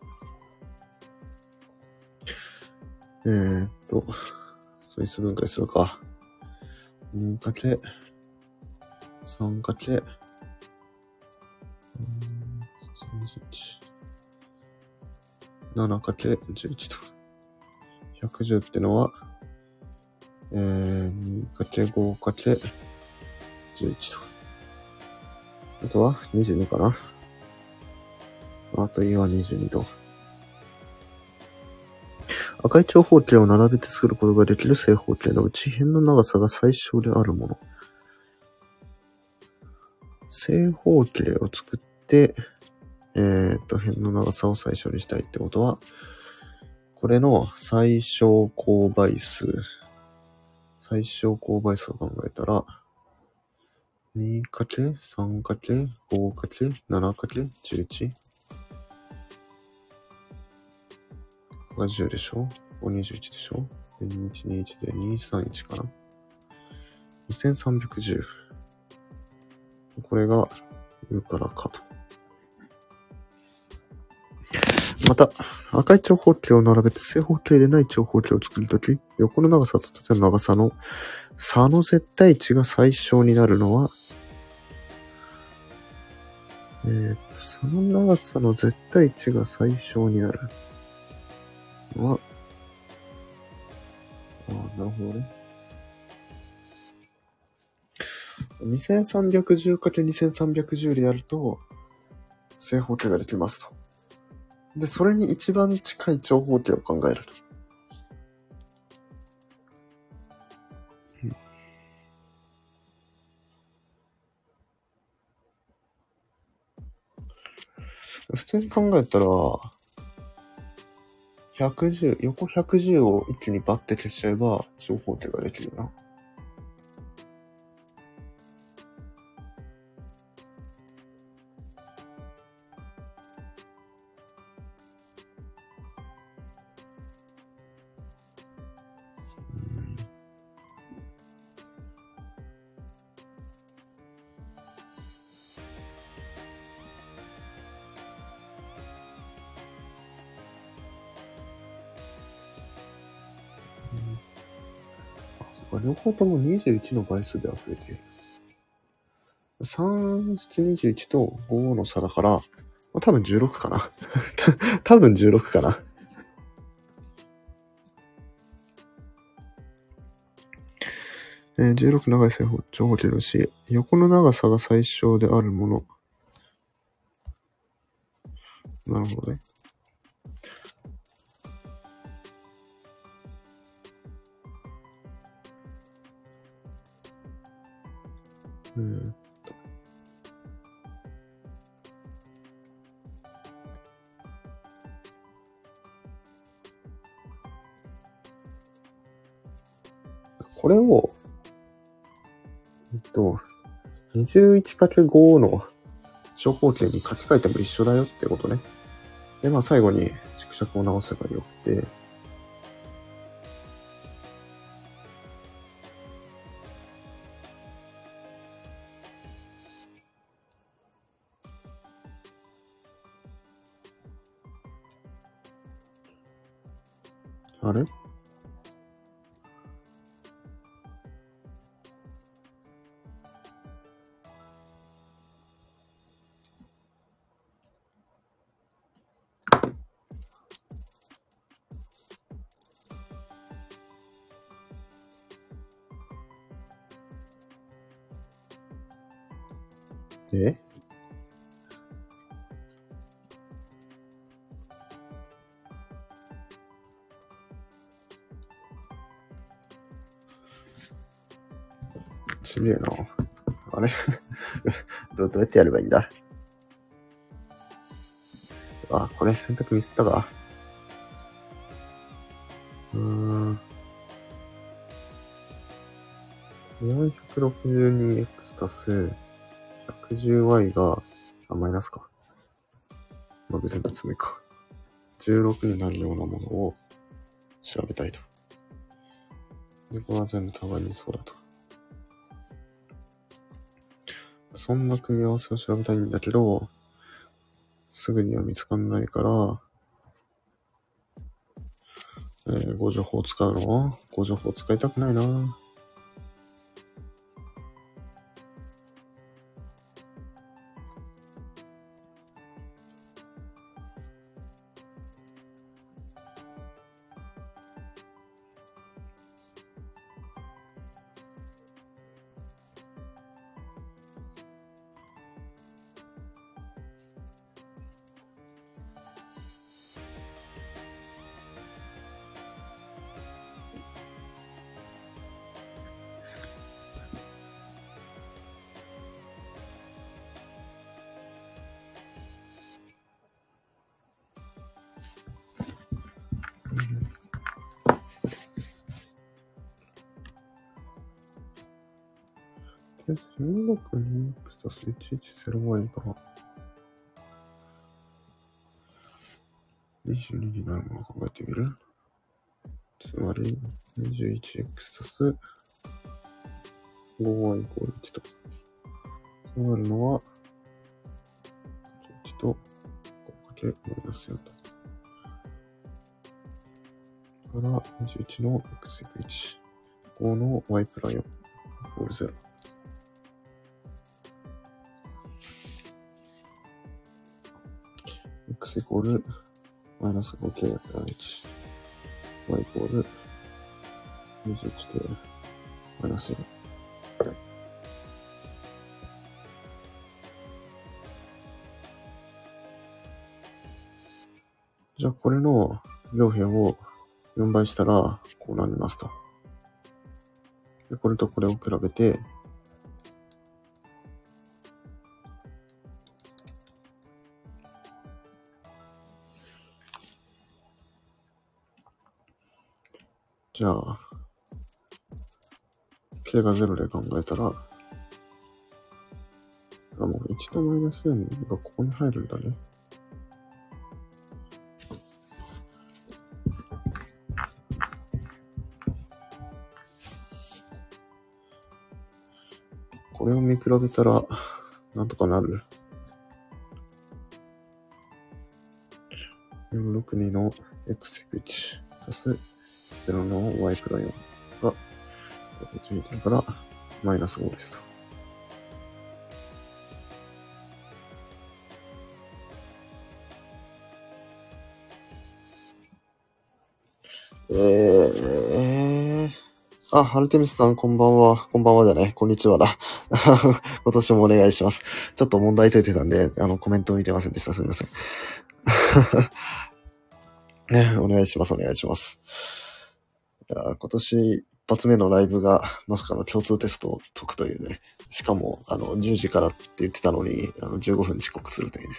素因数分解するか。2×3×、7×11と。110ってのは、2×5×11 と。あとは22かな。あと2は22と。赤い長方形を並べて作ることができる正方形のうち、辺の長さが最小であるもの。正方形を作って、辺の長さを最小にしたいってことは、これの最小公倍数を考えたら、2×3×5×7×11 が10でしょ。ここ21でしょ。2121で231かな。2310。これが上からかと。また、赤い長方形を並べて正方形でない長方形を作るとき、横の長さと縦の長さの差の絶対値が最小になるのは、その長さの絶対値が最小になるのは、ああ、なるほどね。2310×2310 でやると、正方形ができますと。で、それに一番近い長方形を考えると。普通に考えたら、横110を一気にバッて消しちゃえば、長方形ができるな。両方とも21の倍数で溢れている。3、7、21と5の差だから、まあ、多分16かな。16長い正方形のうち、横の長さが最小であるもの。なるほどね。これを、21×5 の長方形に書き換えても一緒だよってことね。で、まあ最後に縮尺を直せばよくて、あれ？って。すげえな。あれどうやってやればいいんだ。あ、これ選択ミスったか。462x 足す 110y が、あ、マイナスか。まあ、別に別名か。16になるようなものを調べたいと。で、これは全部たまにそうだと。そんな組み合わせを調べたいんだけど、すぐには見つかんないから、ご情報を使うの？ご情報を使いたくないな。16に110y が22になるものを考えてみる。つまり 21x 足す 5y イコール1と。そうなるのは1と 5× -4だ。から21の x 1、5の y プラ4イコール0。x イコールマイナス 5k プラ1、y イコール 21k マイナス4。じゃあこれの両辺を4倍したらこうなりますと。で、これとこれを比べて、じゃあ、k が0で考えたら、もう1とマイナス4がここに入るんだね。これを見比べたら、なんとかなる。462の x1 足す。0の y プラ4が11点からマイナス5ですと。あ、ハルテミスさん、こんばんは。こんばんはじゃない。こんにちはだ。今年もお願いします。ちょっと問題解いてたんで、コメントを見てませんでした。すみません。ね、お願いします。お願いします。今年一発目のライブがまさかの共通テストを解くというね。しかも10時からって言ってたのに15分遅刻するというね。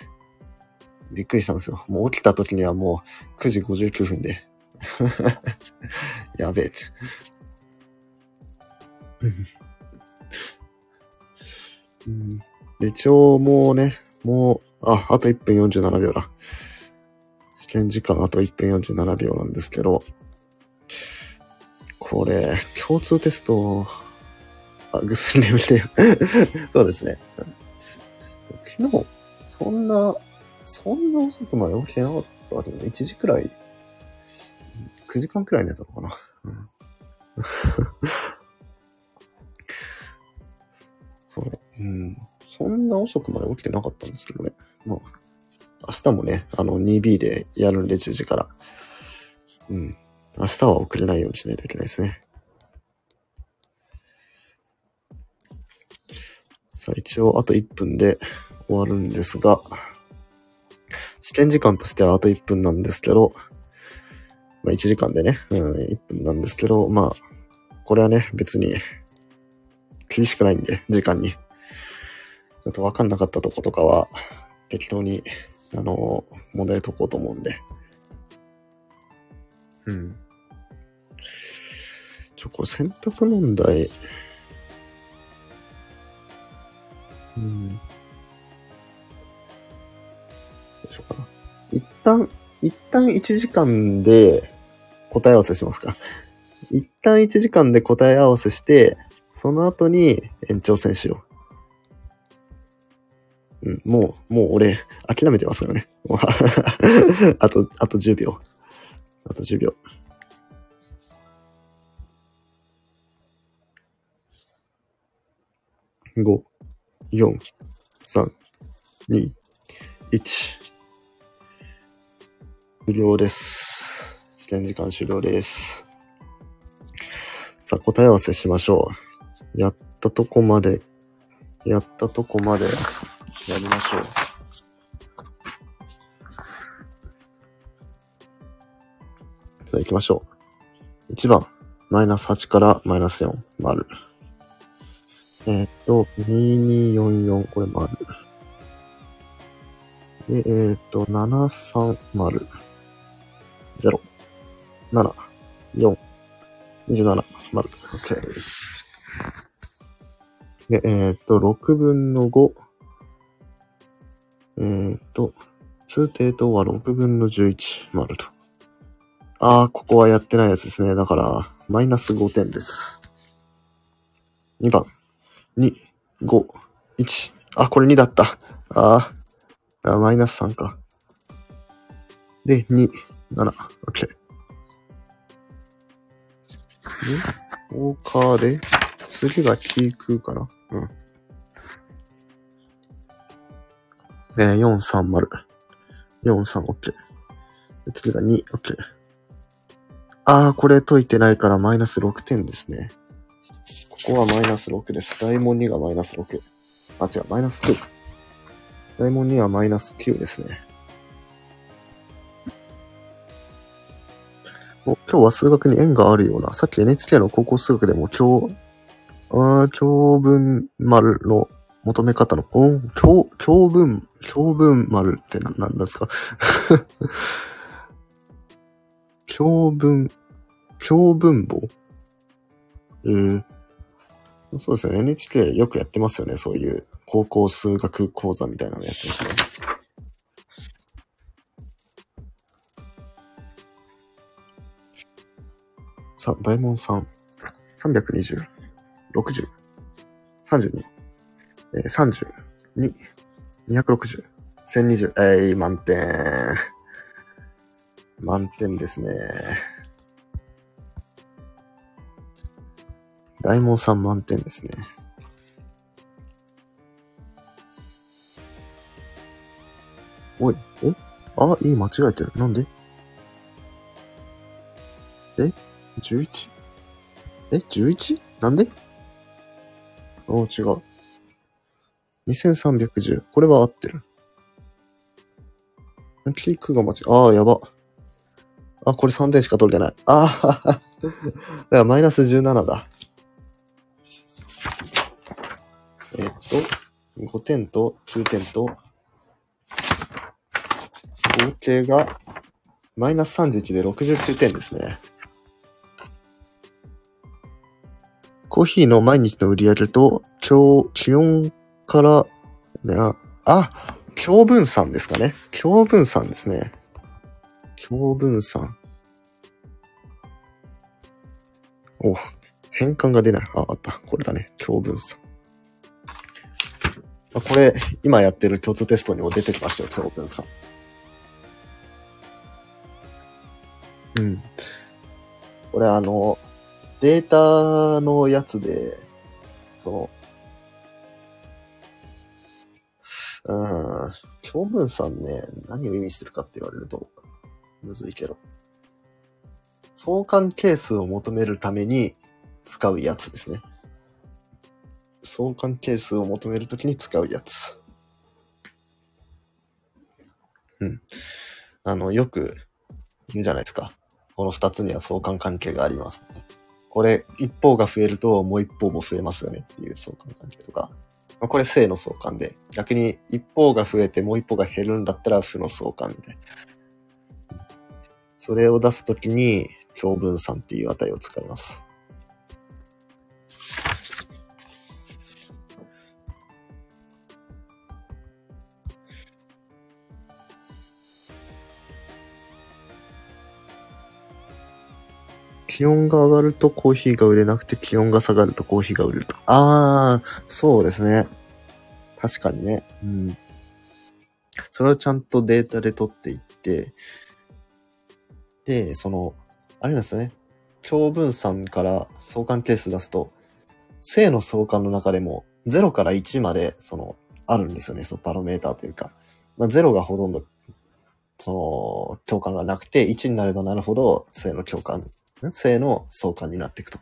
びっくりしたんですよ。もう起きた時にはもう9時59分でやべえって、で、一応もうね、あと1分47秒だ。試験時間あと1分47秒なんですけど、これ、共通テスト、ぐっすり眠れよ。そうですね。昨日、そんな遅くまで起きてなかったわけで、1時くらい、9時間くらい寝たのかな。そうね、そんな遅くまで起きてなかったんですけどね。まあ、明日もね、2B でやるんで、10時から。明日は遅れないようにしないといけないですね。さあ一応あと1分で終わるんですが、試験時間としてはあと1分なんですけど、まあ1時間でね、1分なんですけど、まあ、これはね、別に厳しくないんで、時間に。ちょっとわかんなかったとことかは、適当に、問題解こうと思うんで。うん。これ選択問題。うん。どうしようかな。一旦1時間で答え合わせしますか。一旦1時間で答え合わせして、その後に延長戦しよう。うん、もう俺、諦めてますよね。あと10秒。あと10秒。5、4、3、2、1。終了です。試験時間終了です。さあ、答え合わせしましょう。やったとこまでやりましょう。さあ、行きましょう。1番、-8から-4、丸。2244、これ丸。で、73、丸。0、7、4、27、丸。OK。で、6分の5。通定等は6分の11、丸と。あー、ここはやってないやつですね。だから、-5点です。2番。2、5、1。あ、これ2だった。-3か。で、2、7、OK。で、オーカーで、次がキークーかな。うん。4、3、丸。4、3、OK。で、次が2、OK。これ解いてないから-6点ですね。ここは-6です。大問2が-6。あ、違う、-9か。大問2は-9ですね。今日は数学に縁があるような、さっき NHK の高校数学でも教文丸の求め方の、教文丸って何ですか教文簿そうですね。NHK よくやってますよね。そういう高校数学講座みたいなのやってますね。さあ、大問3。320。60。32。30。2。260。1020。満点。満点ですね。大門さん満点ですね。おい、間違えてる。なんで11？ 11？ なんで違う。2310。これは合ってる。キークが間違え、やば。これ3点しか取れてない。だから-17だ。5点と9点と、合計が-31で69点ですね。コーヒーの毎日の売り上げと、気温から、教分散ですかね。教分散ですね。教分散。変換が出ない。あった。これだね。教分散。これ、今やってる共通テストにも出てきましたよ、教分散。うん。これデータのやつで、教分散ね、何を意味してるかって言われると、むずいけど。相関係数を求めるために使うやつですね。相関係数を求めるときに使うやつ。うん。よく言うじゃないですか。この二つには相関関係があります、ね。これ、一方が増えるともう一方も増えますよねっていう相関関係とか。まあ、これ正の相関で、逆に一方が増えてもう一方が減るんだったら負の相関みたいな。それを出すときに、共分散っていう値を使います。気温が上がるとコーヒーが売れなくて、気温が下がるとコーヒーが売れるとか。ああ、そうですね。確かにね。うん。それをちゃんとデータで取っていって、で、あれなんですよね。共分散から相関係数出すと、正の相関の中でも0から1まで、あるんですよね。パロメーターというか。まあ、0がほとんど、共感がなくて、1になればなるほど正の共感。正の相関になっていくと。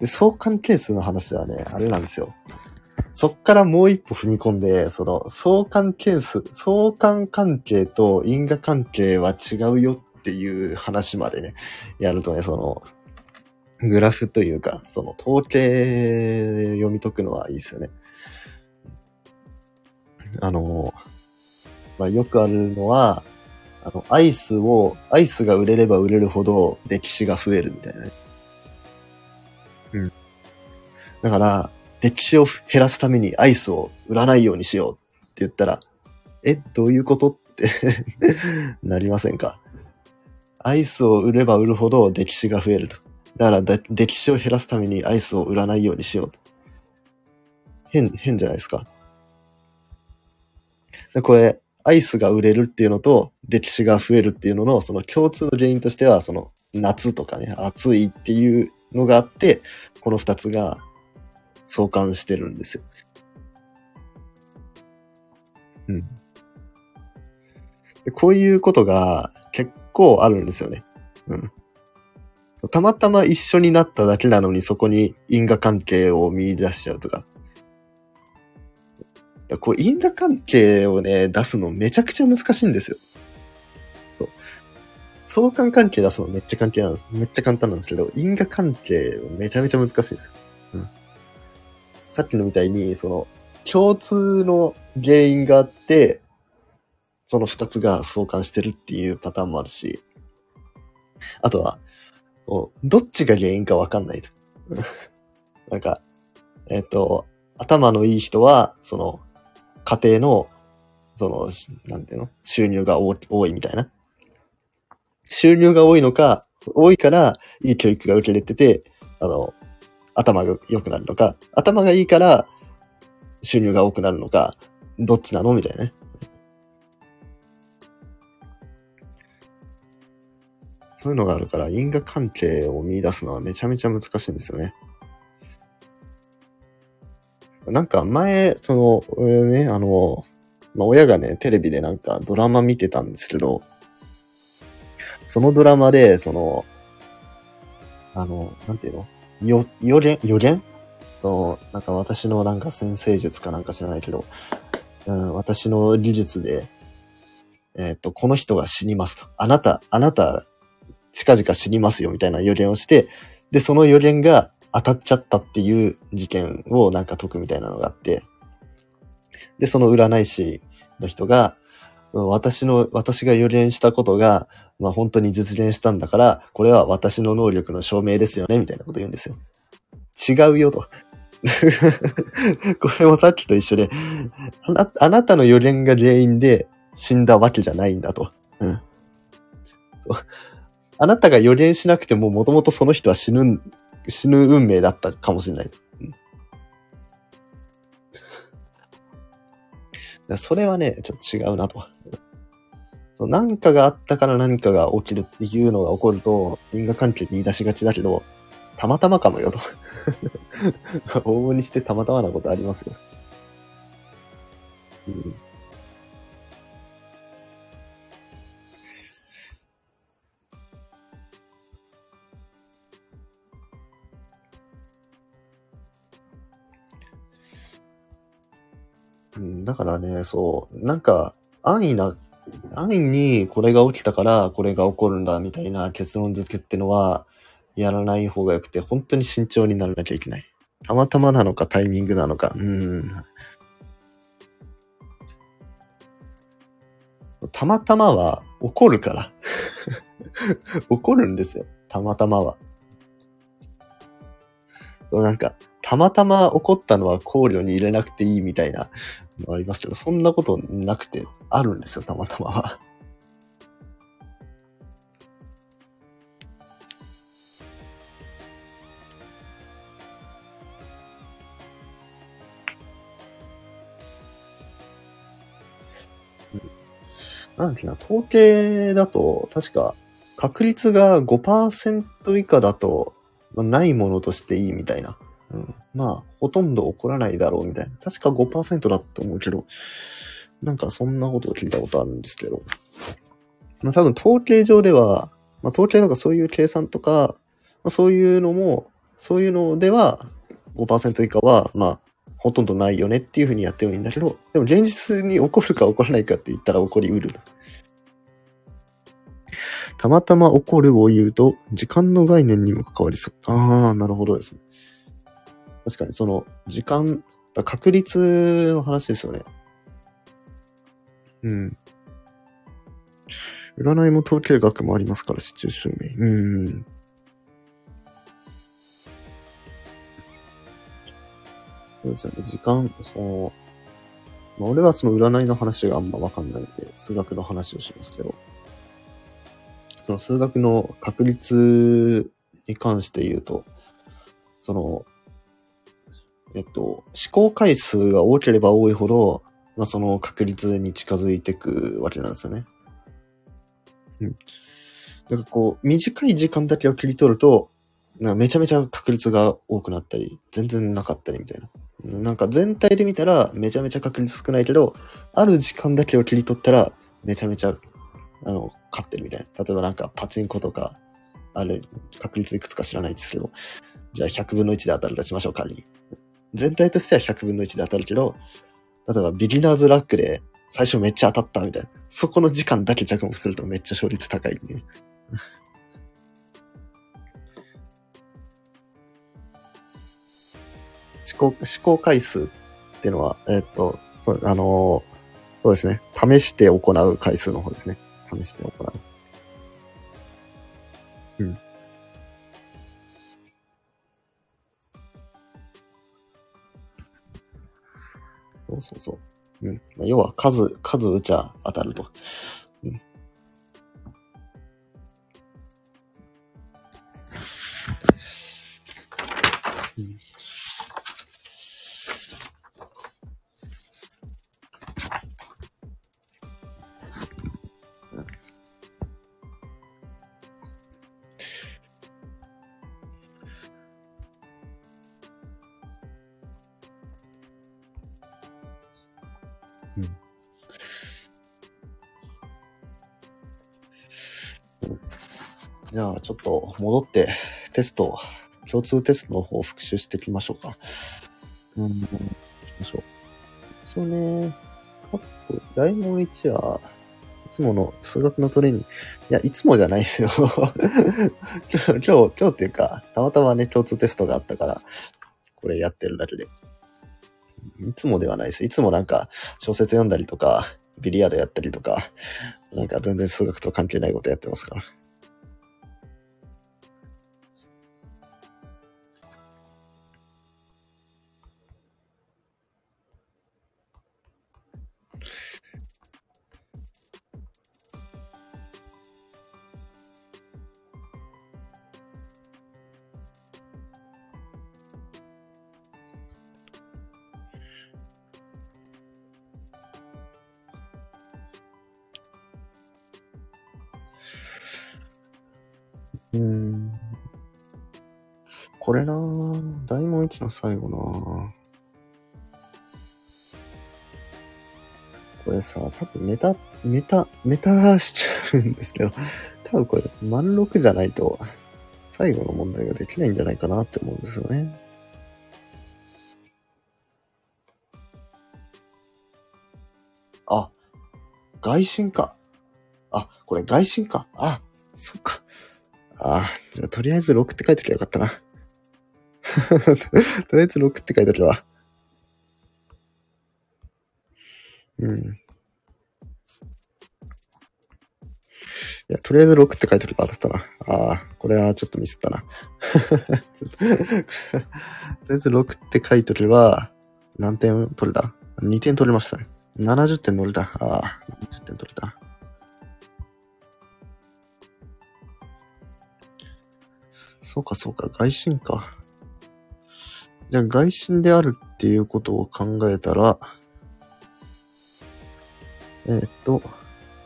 で、相関係数の話はね、あれなんですよ。そっからもう一歩踏み込んで、相関関係と因果関係は違うよっていう話までね、やるとね、グラフというか、統計読み解くのはいいですよね。まあ、よくあるのは、アイスが売れれば売れるほど歴史が増えるみたいなね。うん。だから、歴史を減らすためにアイスを売らないようにしようって言ったら、どういうことってなりませんか？アイスを売れば売るほど歴史が増えると。だから歴史を減らすためにアイスを売らないようにしようと。変じゃないですか。で、これ、アイスが売れるっていうのと、歴史が増えるっていうのの、共通の原因としては、夏とかね、暑いっていうのがあって、この二つが相関してるんですよ。うん。で、こういうことが結構あるんですよね。うん。たまたま一緒になっただけなのに、そこに因果関係を見出しちゃうとか。こう因果関係をね、出すのめちゃくちゃ難しいんですよ。そう。相関関係出すのめっちゃ簡単なんですけど、因果関係めちゃめちゃ難しいですよ。うん。さっきのみたいに、共通の原因があって、その二つが相関してるっていうパターンもあるし、あとは、どっちが原因かわかんないと。なんか、頭のいい人は、家庭の、なんていうの？収入が多いみたいな。収入が多いから、いい教育が受けれてて、頭が良くなるのか、頭がいいから、収入が多くなるのか、どっちなの？みたいなね。そういうのがあるから、因果関係を見出すのはめちゃめちゃ難しいんですよね。なんか前、俺ね、まあ、親がね、テレビでなんかドラマ見てたんですけど、そのドラマで、なんていうの？予言？なんか私のなんか先生術かなんか知らないけど、うん、私の技術で、この人が死にますと。あなた、近々死にますよみたいな予言をして、で、その予言が、当たっちゃったっていう事件をなんか解くみたいなのがあって。で、その占い師の人が、私が予言したことが、まあ本当に実現したんだから、これは私の能力の証明ですよね、みたいなこと言うんですよ。違うよと。これもさっきと一緒で、あなたの予言が原因で死んだわけじゃないんだと。うん。あなたが予言しなくても、もともとその人は死ぬ運命だったかもしれない。うん、それはね、ちょっと違うなと。何かがあったから何かが起きるっていうのが起こると、因果関係って言い出しがちだけど、たまたまかもよと。往々にしてたまたまなことありますよ。うん、だからね、そう、なんか安易にこれが起きたからこれが起こるんだみたいな結論付けってのはやらない方がよくて、本当に慎重にならなきゃいけない。たまたまなのかタイミングなのか、たまたまは起こるから起こるんですよ、たまたまは。なんかたまたま起こったのは考慮に入れなくていいみたいなのありますけど、そんなことなくて、あるんですよ、たまたまは。なんていうの、統計だと確か確率が 5% 以下だと、ないものとしていいみたいな。まあ、ほとんど起こらないだろうみたいな。確か 5% だと思うけど、なんかそんなことを聞いたことあるんですけど。まあ多分統計上では、まあ統計とかそういう計算とか、まあ、そういうのでは 5% 以下は、まあ、ほとんどないよねっていうふうにやってもいいんだけど、でも現実に起こるか起こらないかって言ったら起こりうる。たまたま起こるを言うと、時間の概念にも関わりそう。ああ、なるほどですね。確かにその時間、確率の話ですよね。占いも統計学もありますから、市中証明。そうですよね、時間、まあ、俺はその占いの話があんまわかんないんで、数学の話をしますけど、その数学の確率に関して言うと、その、試行回数が多ければ多いほど、まあ、その確率に近づいていくわけなんですよね。だからこう、短い時間だけを切り取ると、めちゃめちゃ確率が多くなったり、全然なかったりみたいな。なんか全体で見たらめちゃめちゃ確率少ないけど、ある時間だけを切り取ったら、めちゃめちゃ、勝ってるみたいな。例えばなんかパチンコとか、あれ、確率いくつか知らないですけど、じゃあ100分の1で当たるとしましょう、仮に。全体としては100分の1で当たるけど、例えばビギナーズラックで最初めっちゃ当たったみたいな。そこの時間だけ着目するとめっちゃ勝率高いね。試行回数っていうのは、そうですね。試して行う回数の方ですね。試して行う。そう。要は数打ちゃ当たると。じゃあちょっと戻って共通テストの方を復習していきましょうか。行きましょう。そうね、大問1はいつもの数学のトレーニング、いやいつもじゃないですよ今日っていうか、たまたまね共通テストがあったからこれやってるだけで、いつもではないです。いつもなんか小説読んだりとかビリヤードやったりとか、なんか全然数学と関係ないことやってますから。これなぁ、大問1の最後なぁ。これさ、多分メタしちゃうんですけど、多分これ、満6じゃないと、最後の問題ができないんじゃないかなって思うんですよね。外信か。あ、これ外信か。あ、そっか。あ、じゃあとりあえず6って書いときゃよかったな。とりあえず6って書いときゃ。うん。いや、とりあえず6って書いてると当たったな。ああ、これはちょっとミスったな。とりあえず6って書いてれば、何点取れた ?2 点取れましたね。70点乗れた。ああ、70点取れた。そうか、そうか、外信か。じゃあ、外信であるっていうことを考えたら、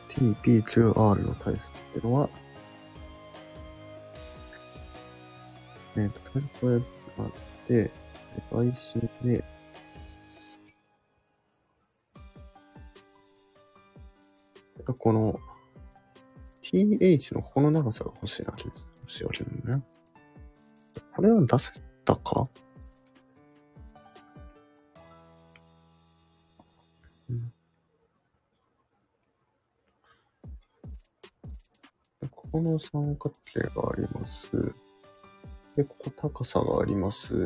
TPQR の対策ってのは、こうやってあって、外信で、この、th のこの長さが欲しいな、気がしようね。これは出せたか？この三角形があります。で、ここ高さがあります。う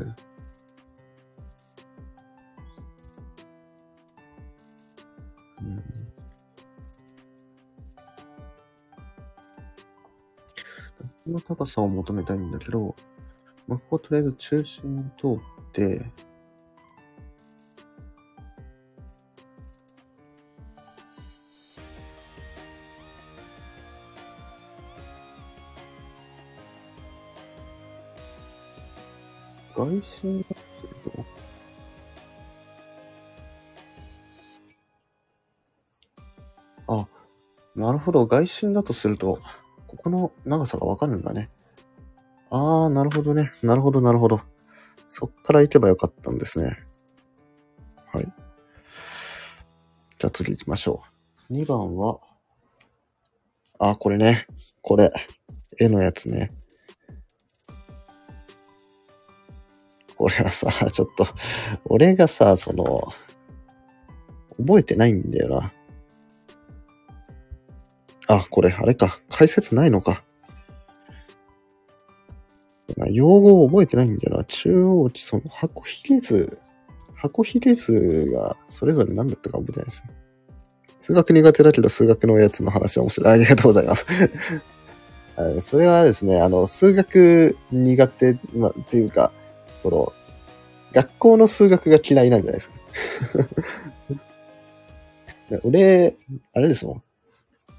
ん、この高さを求めたいんだけど、まあ、ここはとりあえず中心を通って、外信だけど、あ、なるほど、外信だとするとここの長さがわかるんだね。あー、なるほどね、なるほどなるほど、そっから行けばよかったんですね。はい、じゃあ次行きましょう。2番は、あ、これね、これ絵のやつね。俺はさ、ちょっと、俺がさ、その、覚えてないんだよな。あ、これ、あれか。解説ないのか。用語を覚えてないんだよな。中央値、その、箱ひげ図が、それぞれ何だったか覚えてないですね。数学苦手だけど、数学のやつの話は面白い。ありがとうございます。それはですね、数学苦手、ま、っていうか、その、学校の数学が嫌いなんじゃないですか。俺、あれですもん。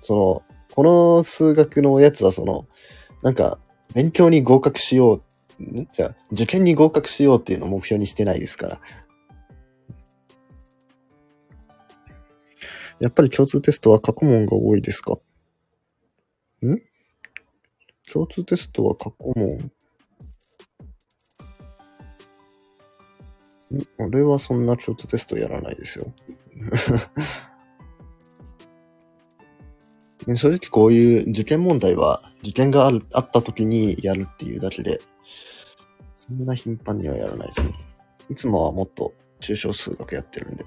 その、この数学のやつはその、なんか、勉強に合格しよう、じゃあ、受験に合格しようっていうのを目標にしてないですから。やっぱり共通テストは過去問が多いですか？共通テストは過去問？俺はそんな共通テストやらないですよ。正直こういう受験問題は受験があった時にやるっていうだけで、そんな頻繁にはやらないですね。いつもはもっと抽象数学やってるんで。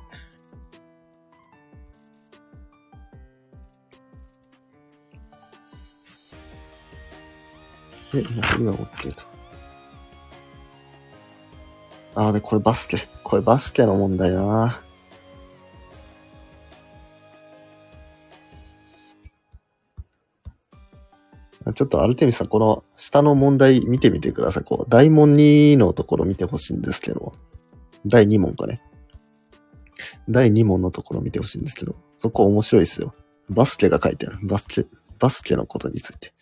で、今 OK と。ああ、で、これバスケ。これバスケの問題だな。ちょっとアルテミスさん、この下の問題見てみてください。こう、大問2のところ見てほしいんですけど。第2問かね。第2問のところ見てほしいんですけど。そこ面白いですよ。バスケが書いてある。バスケのことについて。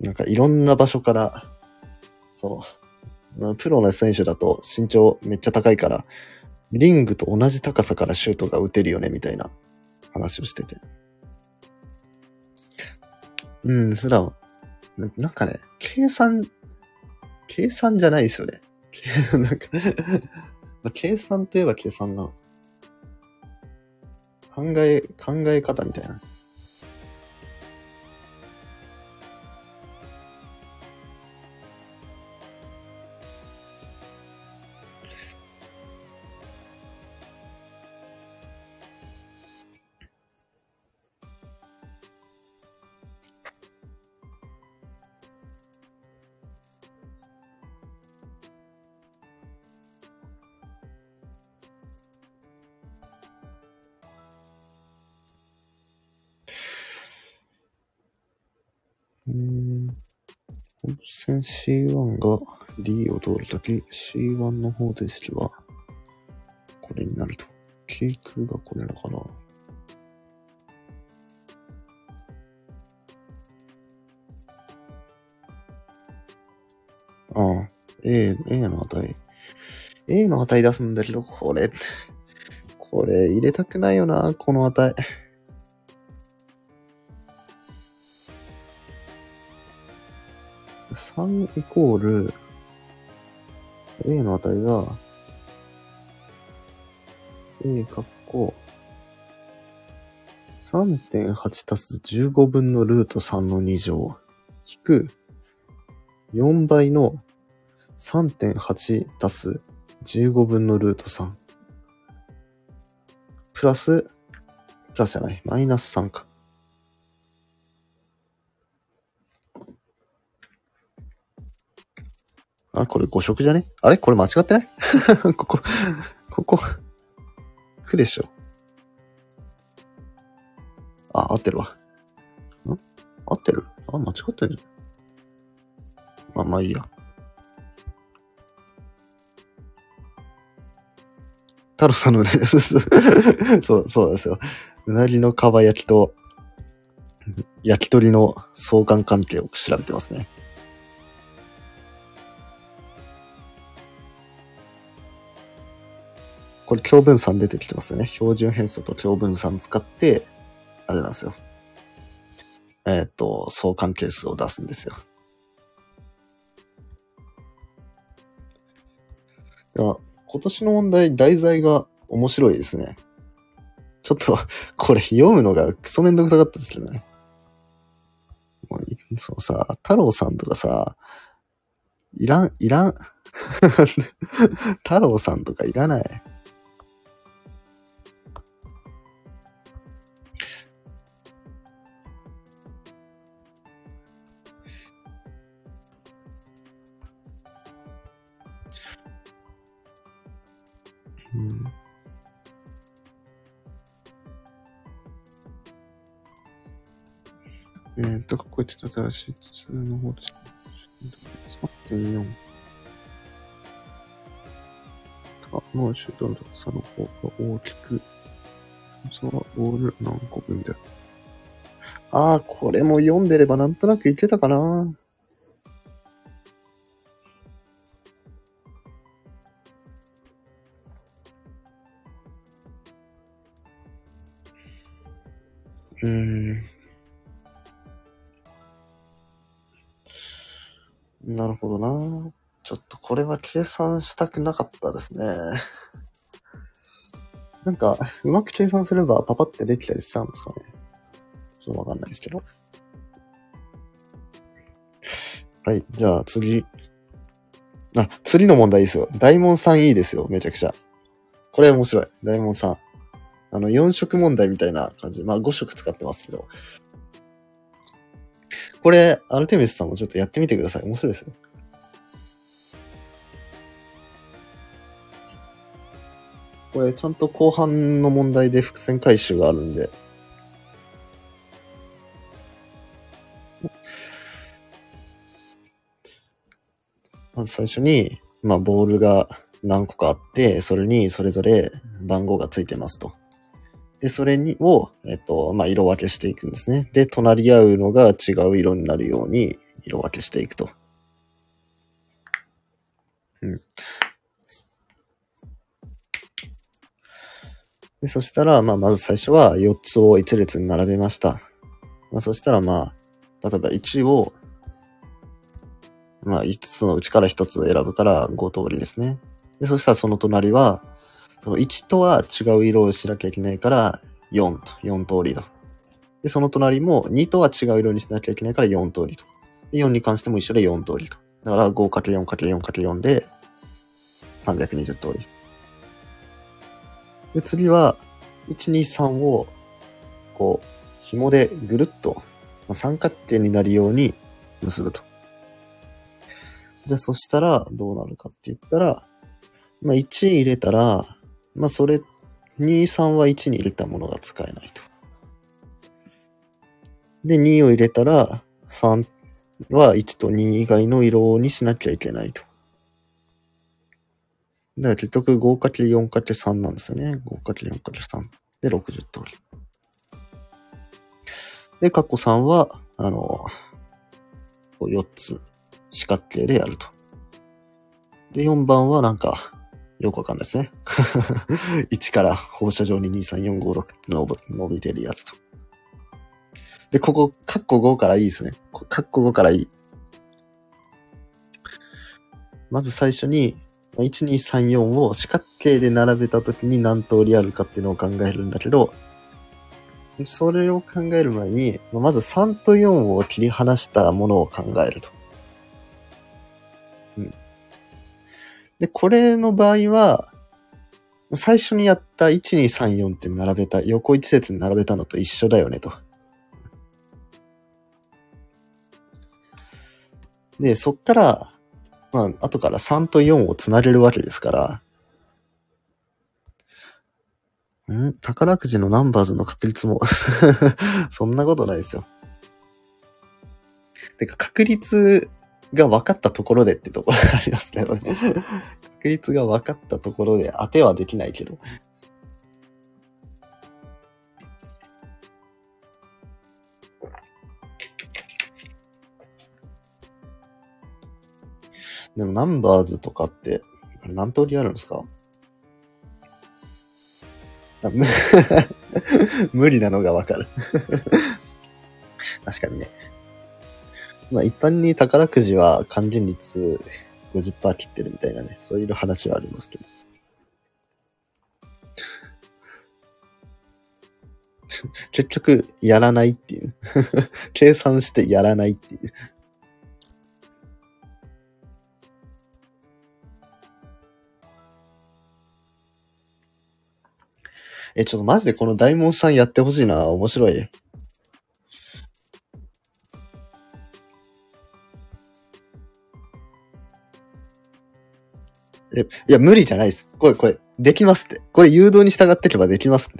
なんかいろんな場所から、その、プロの選手だと身長めっちゃ高いから、リングと同じ高さからシュートが打てるよね、みたいな話をしてて。うん、普段、なんかね、計算じゃないですよね。なんか、計算といえば計算なの。考え方みたいな。本戦 C1 が D を通るとき、C1 の方ですけど、これになると。K9 がこれだから。ああ、A の値。A の値出すんだけど、これ入れたくないよな、この値。3イコール A の値が A かっこ 3.8 たす15分のルート3の2乗引く4倍の 3.8 たす15分のルート3プラスじゃないマイナス3か。あ、これ5色じゃね？あれ？これ間違ってない？ここ。くでしょ。あ、合ってるわ。ん？合ってる？あ、間違ってる。まあいいや。太郎さんのうなぎです。そうですよ。うなぎのかば焼きと、焼き鳥の相関関係を調べてますね。これ共分散出てきてますよね。標準偏差と共分散使って、あれなんですよ。相関係数を出すんですよ。では、今年の問題、題材が面白いですね。ちょっと、これ読むのがクソめんどくさかったですけどね。もうそうさ、太郎さんとかさ、いらん。太郎さんとかいらない。こいつだったら普通の方です。3.4 とか、もうシュートの差の方が大きく、そのボール何個分だよ。ああ、これも読んでればなんとなくいけたかな。なるほどな。ちょっとこれは計算したくなかったですね。なんか、うまく計算すればパパってできたりしたんですかね。ちょっとわかんないですけど。はい、じゃあ次。あ、次の問題ですよ。大問さんいいですよ、めちゃくちゃ。これ面白い。大問さん。4色問題みたいな感じ。まあ5色使ってますけど。これ、アルテミスさんもちょっとやってみてください。面白いですよ。これ、ちゃんと後半の問題で伏線回収があるんで。まず最初に、まあ、ボールが何個かあって、それにそれぞれ番号がついてますと。で、それに、を、まあ、色分けしていくんですね。で、隣り合うのが違う色になるように色分けしていくと。うん。で、そしたら、まあ、まず最初は4つを1列に並べました。まあ、そしたら、まあ、例えば1を、まあ、5つのうちから1つ選ぶから5通りですね。で、そしたらその隣は、その1とは違う色をしなきゃいけないから4と、4通りと。で、その隣も2とは違う色にしなきゃいけないから4通りと。で、4に関しても一緒で4通りと。だから 5×4×4×4 で320通り。で、次は、1、2、3を、こう、紐でぐるっと三角形になるように結ぶと。じゃあ、そしたらどうなるかって言ったら、まあ、1入れたら、まあ、それ、2、3は1に入れたものが使えないと。で、2を入れたら、3は1と2以外の色にしなきゃいけないと。だから結局 5×4×3 なんですよね。 5×4×3 で60通りで、括弧3は4つ四角形でやると。で、4番はなんかよくわかんないですね。1から放射状に23456って伸びてるやつと。で、ここ括弧5からいいですね。括弧5からいい。まず最初に1234を四角形で並べたときに何通りあるかっていうのを考えるんだけど、それを考える前にまず3と4を切り離したものを考えると。うん。で、これの場合は最初にやった1234って並べた横一列に並べたのと一緒だよねと。で、そっから後から3と4をつなげるわけですから、宝くじのナンバーズの確率も、そんなことないですよ。てか、確率が分かったところでってところがありますけどね。確率が分かったところで当てはできないけど。でもナンバーズとかって何通りあるんですか？無理なのがわかる。確かにね。まあ一般に宝くじは還元率 50% 切ってるみたいなね、そういう話はありますけど。結局やらないっていう。計算してやらないっていう。ちょっとマジでこの大門さんやってほしいな。面白い。いや、無理じゃないです。これ、できますって。これ誘導に従っていけばできますっ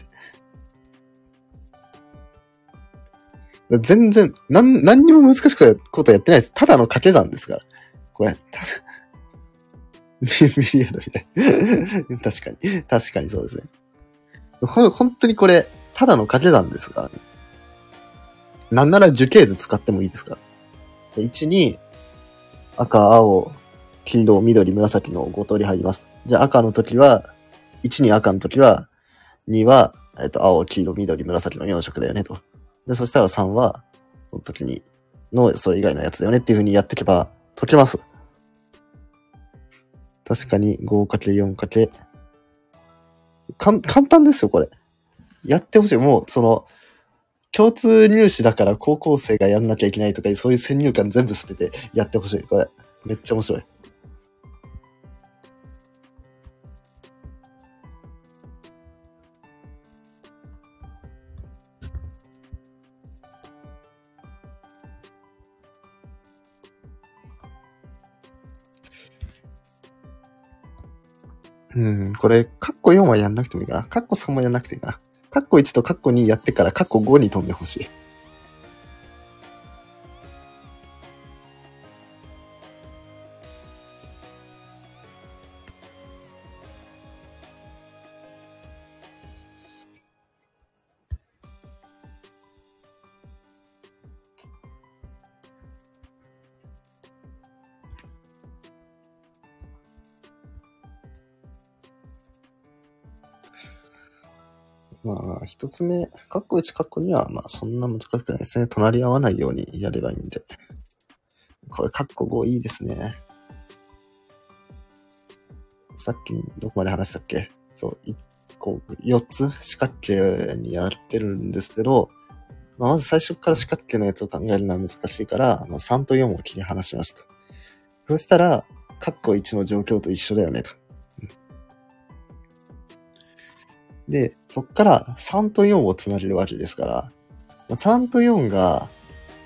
て。全然、何にも難しくことやってないです。ただの掛け算ですから。これ、ミリヤードみたいな。確かに。確かにそうですね。本当にこれ、ただの掛け算ですからね。なんなら樹形図使ってもいいですから。1に、赤、青、黄色、緑、紫の5通り入ります。じゃあ赤の時は、1に赤の時は、2は、青、黄色、緑、紫の4色だよねと。で、そしたら3は、その時に、それ以外のやつだよねっていう風にやっていけば、解けます。確かに 5×4×、簡単ですよ、これ。やってほしい。もう、共通入試だから高校生がやんなきゃいけないとか、そういう先入観全部捨ててやってほしい。これ、めっちゃ面白い。これ、カッコ4はやんなくてもいいかな。カッコ3もやんなくていいかな。カッコ1とカッコ2やってからカッコ5に飛んでほしい。まあ、一つ目、カッコ1、カッコ2は、まあ、そんな難しくないですね。隣り合わないようにやればいいんで。これ、カッコ5いいですね。さっき、どこまで話したっけ？そう、4つ四角形にやってるんですけど、まず最初から四角形のやつを考えるのは難しいから、まあ、3と4を切り離しました。そしたら、カッコ1の状況と一緒だよね、と。で、そっから3と4をつなげるわけですから、3と4が、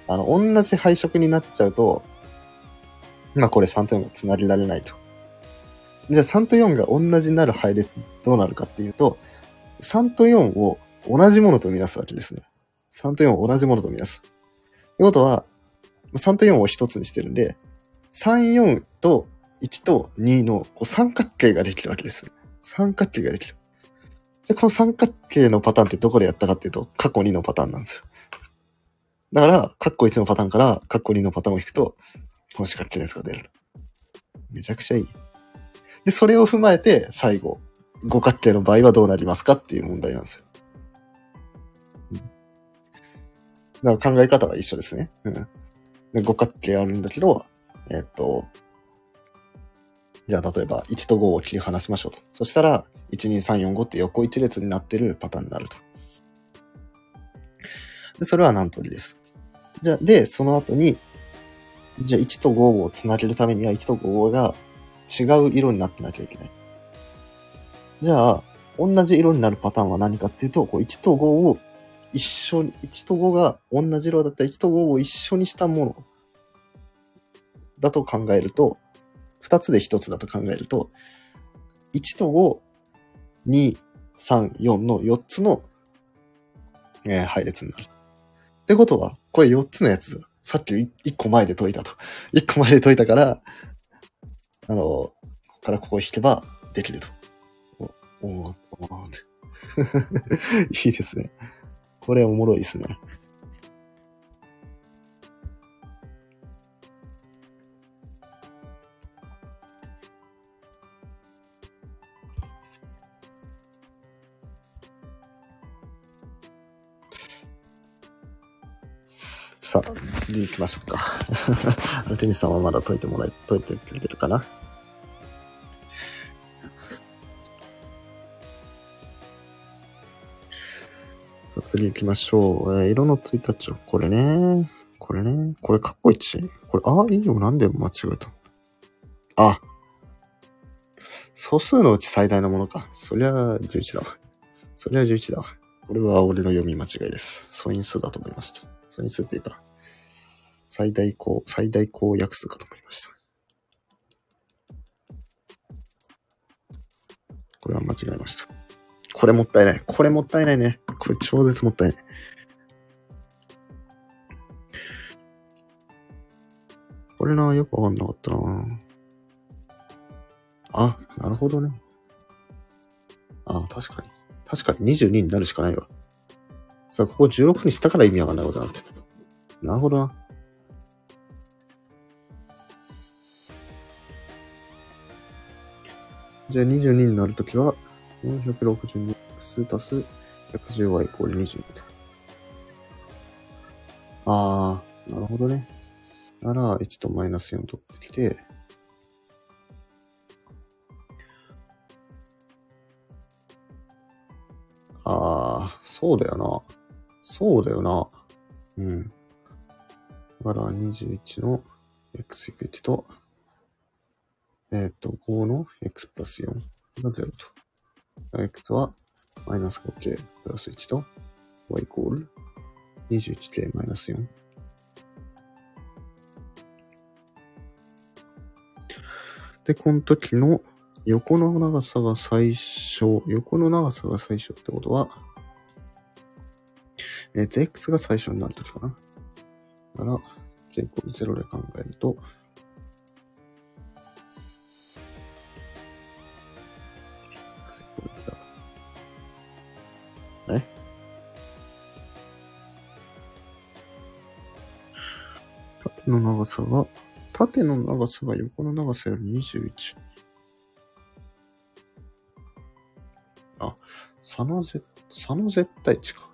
同じ配色になっちゃうと、まあこれ3と4がつなげられないと。じゃあ3と4が同じになる配列どうなるかっていうと、3と4を同じものとみなすわけですね。3と4を同じものとみなす。ってことは、3と4を一つにしてるんで、3、4と1と2のこう三角形ができるわけです。三角形ができる。で、この三角形のパターンってどこでやったかっていうと、過去2のパターンなんですよ。だから、カッコ1のパターンからカッコ2のパターンを引くと、この四角形のやつが出る。めちゃくちゃいい。で、それを踏まえて、最後、五角形の場合はどうなりますかっていう問題なんですよ。だから考え方が一緒ですね。うん。で、五角形あるんだけど、じゃあ例えば1と5を切り離しましょうと。そしたら、1、2、3、4、5って横一列になってるパターンになると。で、それは何通りです。じゃあ、で、その後に、じゃあ1と5をつなげるためには1と5が違う色になってなきゃいけない。じゃあ、同じ色になるパターンは何かっていうと、こう1と5を一緒に、1と5が同じ色だったら1と5を一緒にしたものだと考えると、2つで1つだと考えると、1と5、2、3、4の4つの、配列になる。ってことは、これ4つのやつ、さっき1個前で解いたと。1個前で解いたから、ここを引けばできると。いいですね。これおもろいですね。さあ、次行きましょうか。アルテミスさんはまだ解いてくれてるかな。さあ、次行きましょう。色の1日はこれね。これね。これカッコ1。これ、ああ、いいよ。なんで間違えた。あ。素数のうち最大のものか。そりゃ11だわ。これは俺の読み間違いです。素因数だと思いました。素因数っていうか、最大公約数かと思いました。これは間違えました。これもったいないね。これ超絶もったいない。これな、よくわかんなかったな。あ、なるほどね。あ、確かに22になるしかないわ。さあ、ここ16にしたから意味わかんないことになってた。なるほどな。じゃあ22になるときは、462x 足す 110y イコール20。あー、なるほどね。なら、1とマイナス4取ってきて、あー、そうだよな。うん。だから21の x1 と、5の x プラス4が0と。x はマイナス 5k プラス1と y イコール 21k マイナス4。で、この時の横の長さが最小ってことは、x が最小になるときかな。だから、k イコール0で考えると、縦の長さが横の長さより21。あ、差の絶対値か。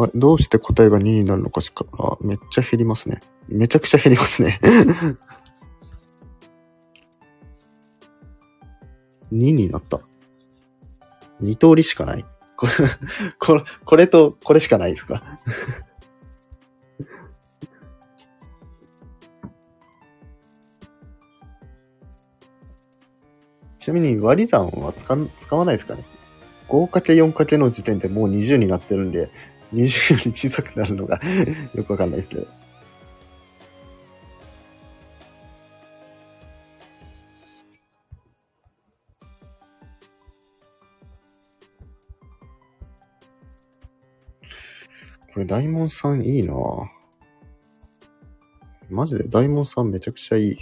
あれ、どうして答えが2になるのかしか、あ、めっちゃ減りますね。めちゃくちゃ減りますね。2になった。2通りしかない。これとこれしかないですか。ちなみに割り算は使わないですかね。5×4× の時点でもう20になってるんで、20より小さくなるのがよくわかんないですけど。これ大門さんいいなぁ。マジで大門さんめちゃくちゃいい。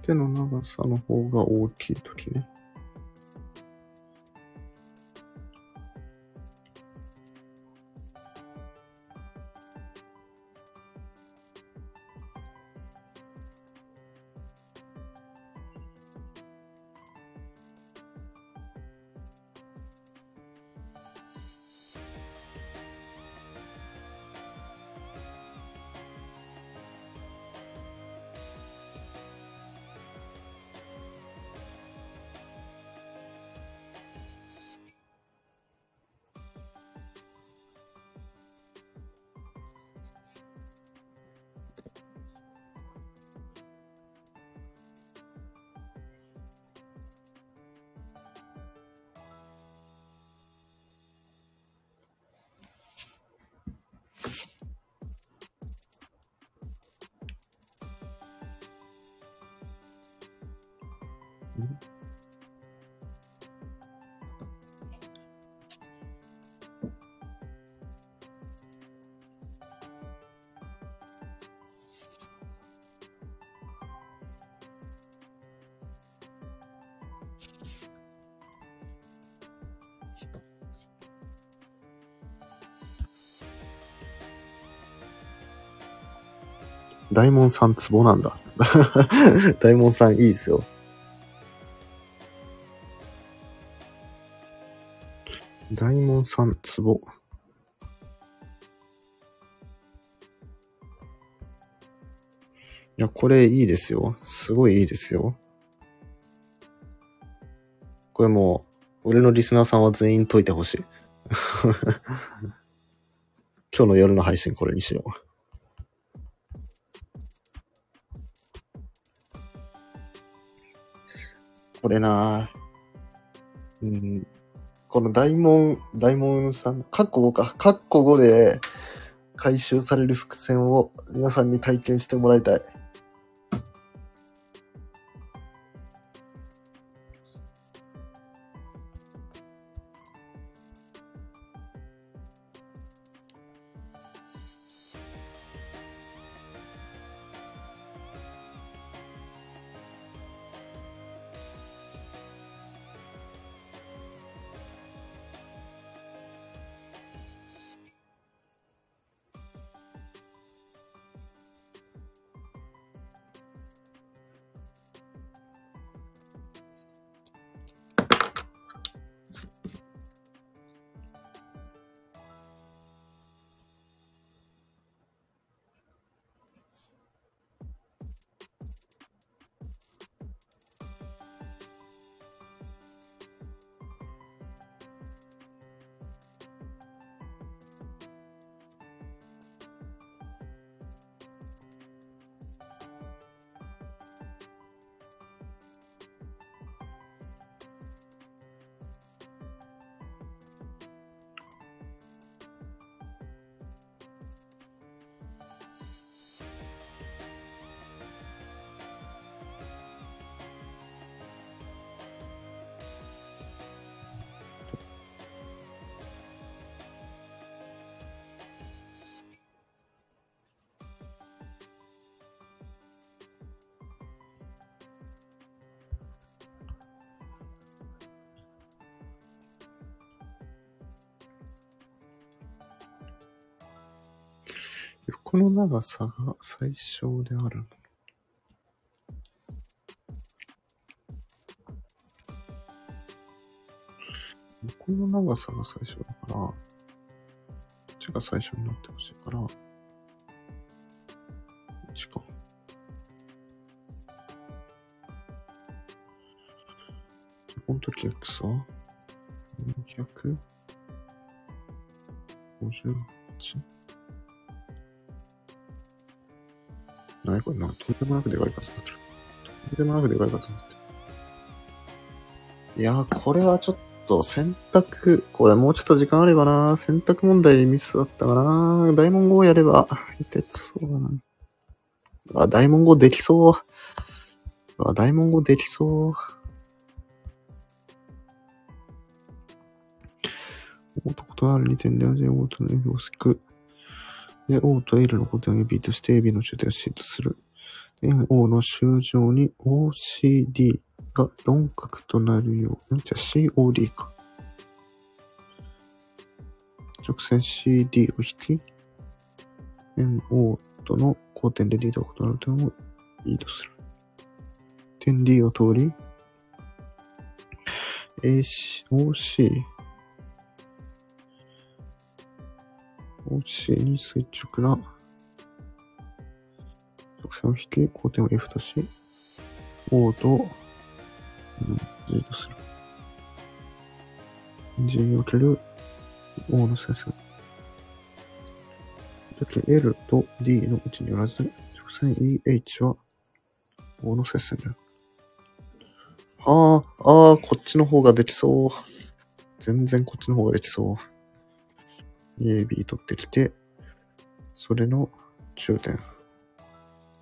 手の長さの方が大きいときね。大門さんツボなんだ大門さんいいですよ。大門さんツボ。いやこれいいですよ。すごいいいですよ。これもう俺のリスナーさんは全員解いてほしい今日の夜の配信これにしよう。これなぁ、うん、この大門さん、カッコ5か、カッコ5で回収される伏線を皆さんに体験してもらいたい。この長さが最小である。この長さが最小だから、こっちが最小になってほしいから、こっちか。この時は草258。なにこれ、なんかとんでもなくでかい数になってる。とんでもなくでかい数になってる。いやー、これはちょっと選択、これもうちょっと時間あればな。選択問題ミスだったかな。大問号やれば、痛そうだな。あ、大問号できそう。あ、大問号できそう。男と R に点で O と L を敷く。で、O と L の固定を B として AB の終点を C とする。で、O の終上に OCD。が論格となるように、じゃあ COD か。直線 CD を引き、点 O との交点で D と異なる点を E とする。点 D を通り、OC に垂直な直線を引き、交点を F とし、O とG とする。G における O の整数。L と D のうちに同じ直線 EH は O の整数になる。こっちの方ができそう。全然こっちの方ができそう。AB 取ってきて、それの中点。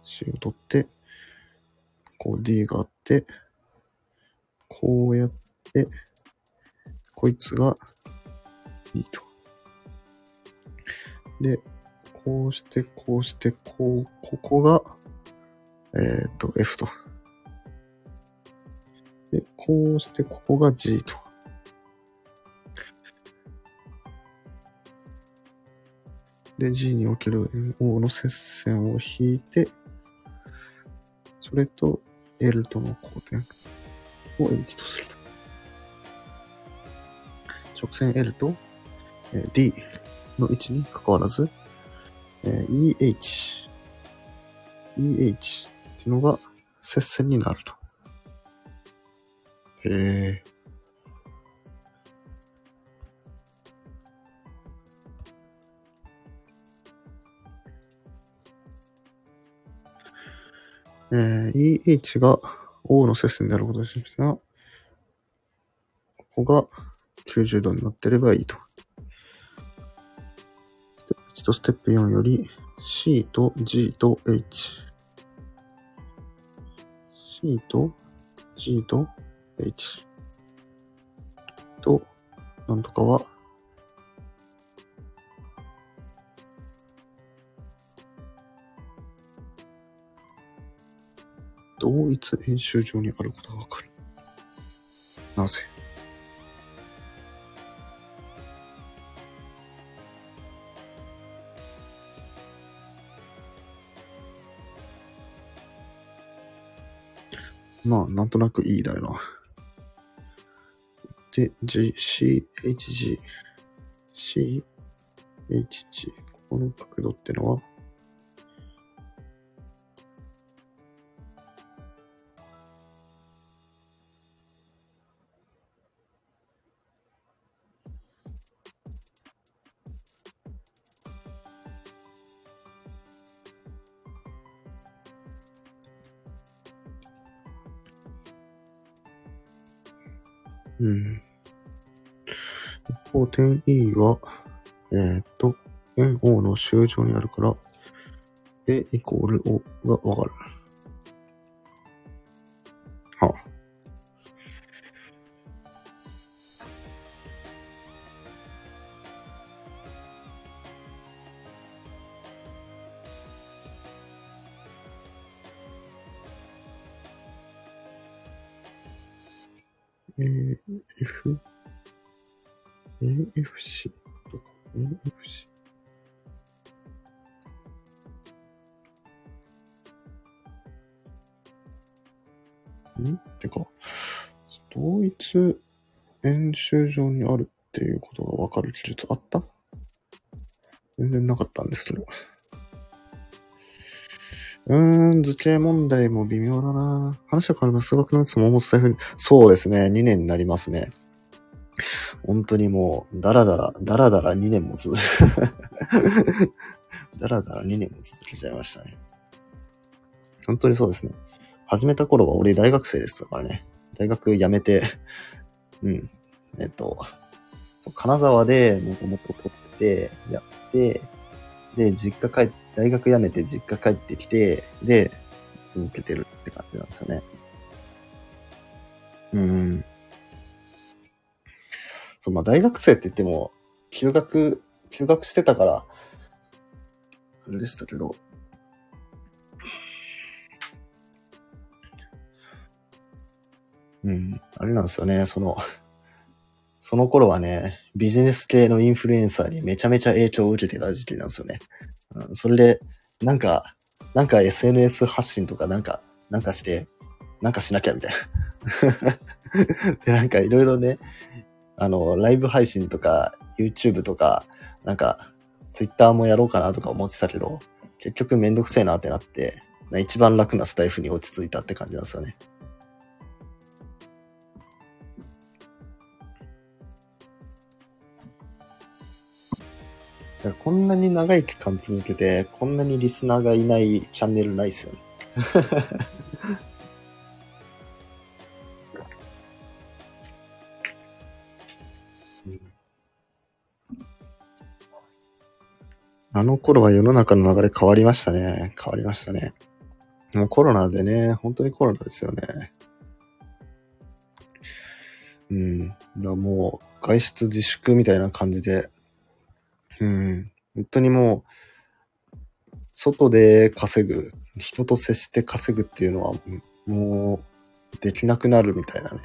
C を取って、こう D があって、こうやって、こいつが E と。で、こうして、こうして、ここが、F と。で、こうして、ここが G と。で、G における O の接線を引いて、それと L との交点。を H とする。直線 L と D の位置に関わらず EH っていうのが接線になると。へー。EH がO の接線であることを示すが、ここが90度になっていればいいと。1とステップ4より C と G と H。C と G と H。と、なんとかは、同一演習場にあることがわかる。なぜ？まあ、なんとなくいいだよな。で、CHG。ここの角度ってのは、一方、点 E は、点 O の終上にあるから、A イコール O がわかる。はあ。AFC とか AFC てか同一演習場にあるっていうことがわかる技術あった？全然なかったんですけど。図形問題も微妙だな。話は変わります。数学のやつも思ったように。そうですね。2年になりますね。本当にもう、だらだら2年も続け、だらだら2年も続けちゃいましたね。本当にそうですね。始めた頃は俺大学生でしたからね。大学辞めて、金沢でもともと撮ってやって、で、大学辞めて実家帰ってきて、で、続けてるって感じなんですよね。そう、まあ、大学生って言っても、休学してたから、あれでしたけど、あれなんですよね、その頃はね、ビジネス系のインフルエンサーにめちゃめちゃ影響を受けてた時期なんですよね。それで、なんか SNS 発信とかなんかして、なんかしなきゃみたいな。で、なんかいろいろね、ライブ配信とか、YouTube とか、なんか、Twitter もやろうかなとか思ってたけど、結局めんどくせえなってなって、一番楽なスタイフに落ち着いたって感じなんですよね。こんなに長い期間続けて、こんなにリスナーがいないチャンネルないっすよね。あの頃は世の中の流れ変わりましたね。変わりましたね。もうコロナでね、本当にコロナですよね。だもう、外出自粛みたいな感じで、本当にもう、外で稼ぐ、人と接して稼ぐっていうのは、もう、できなくなるみたいなね。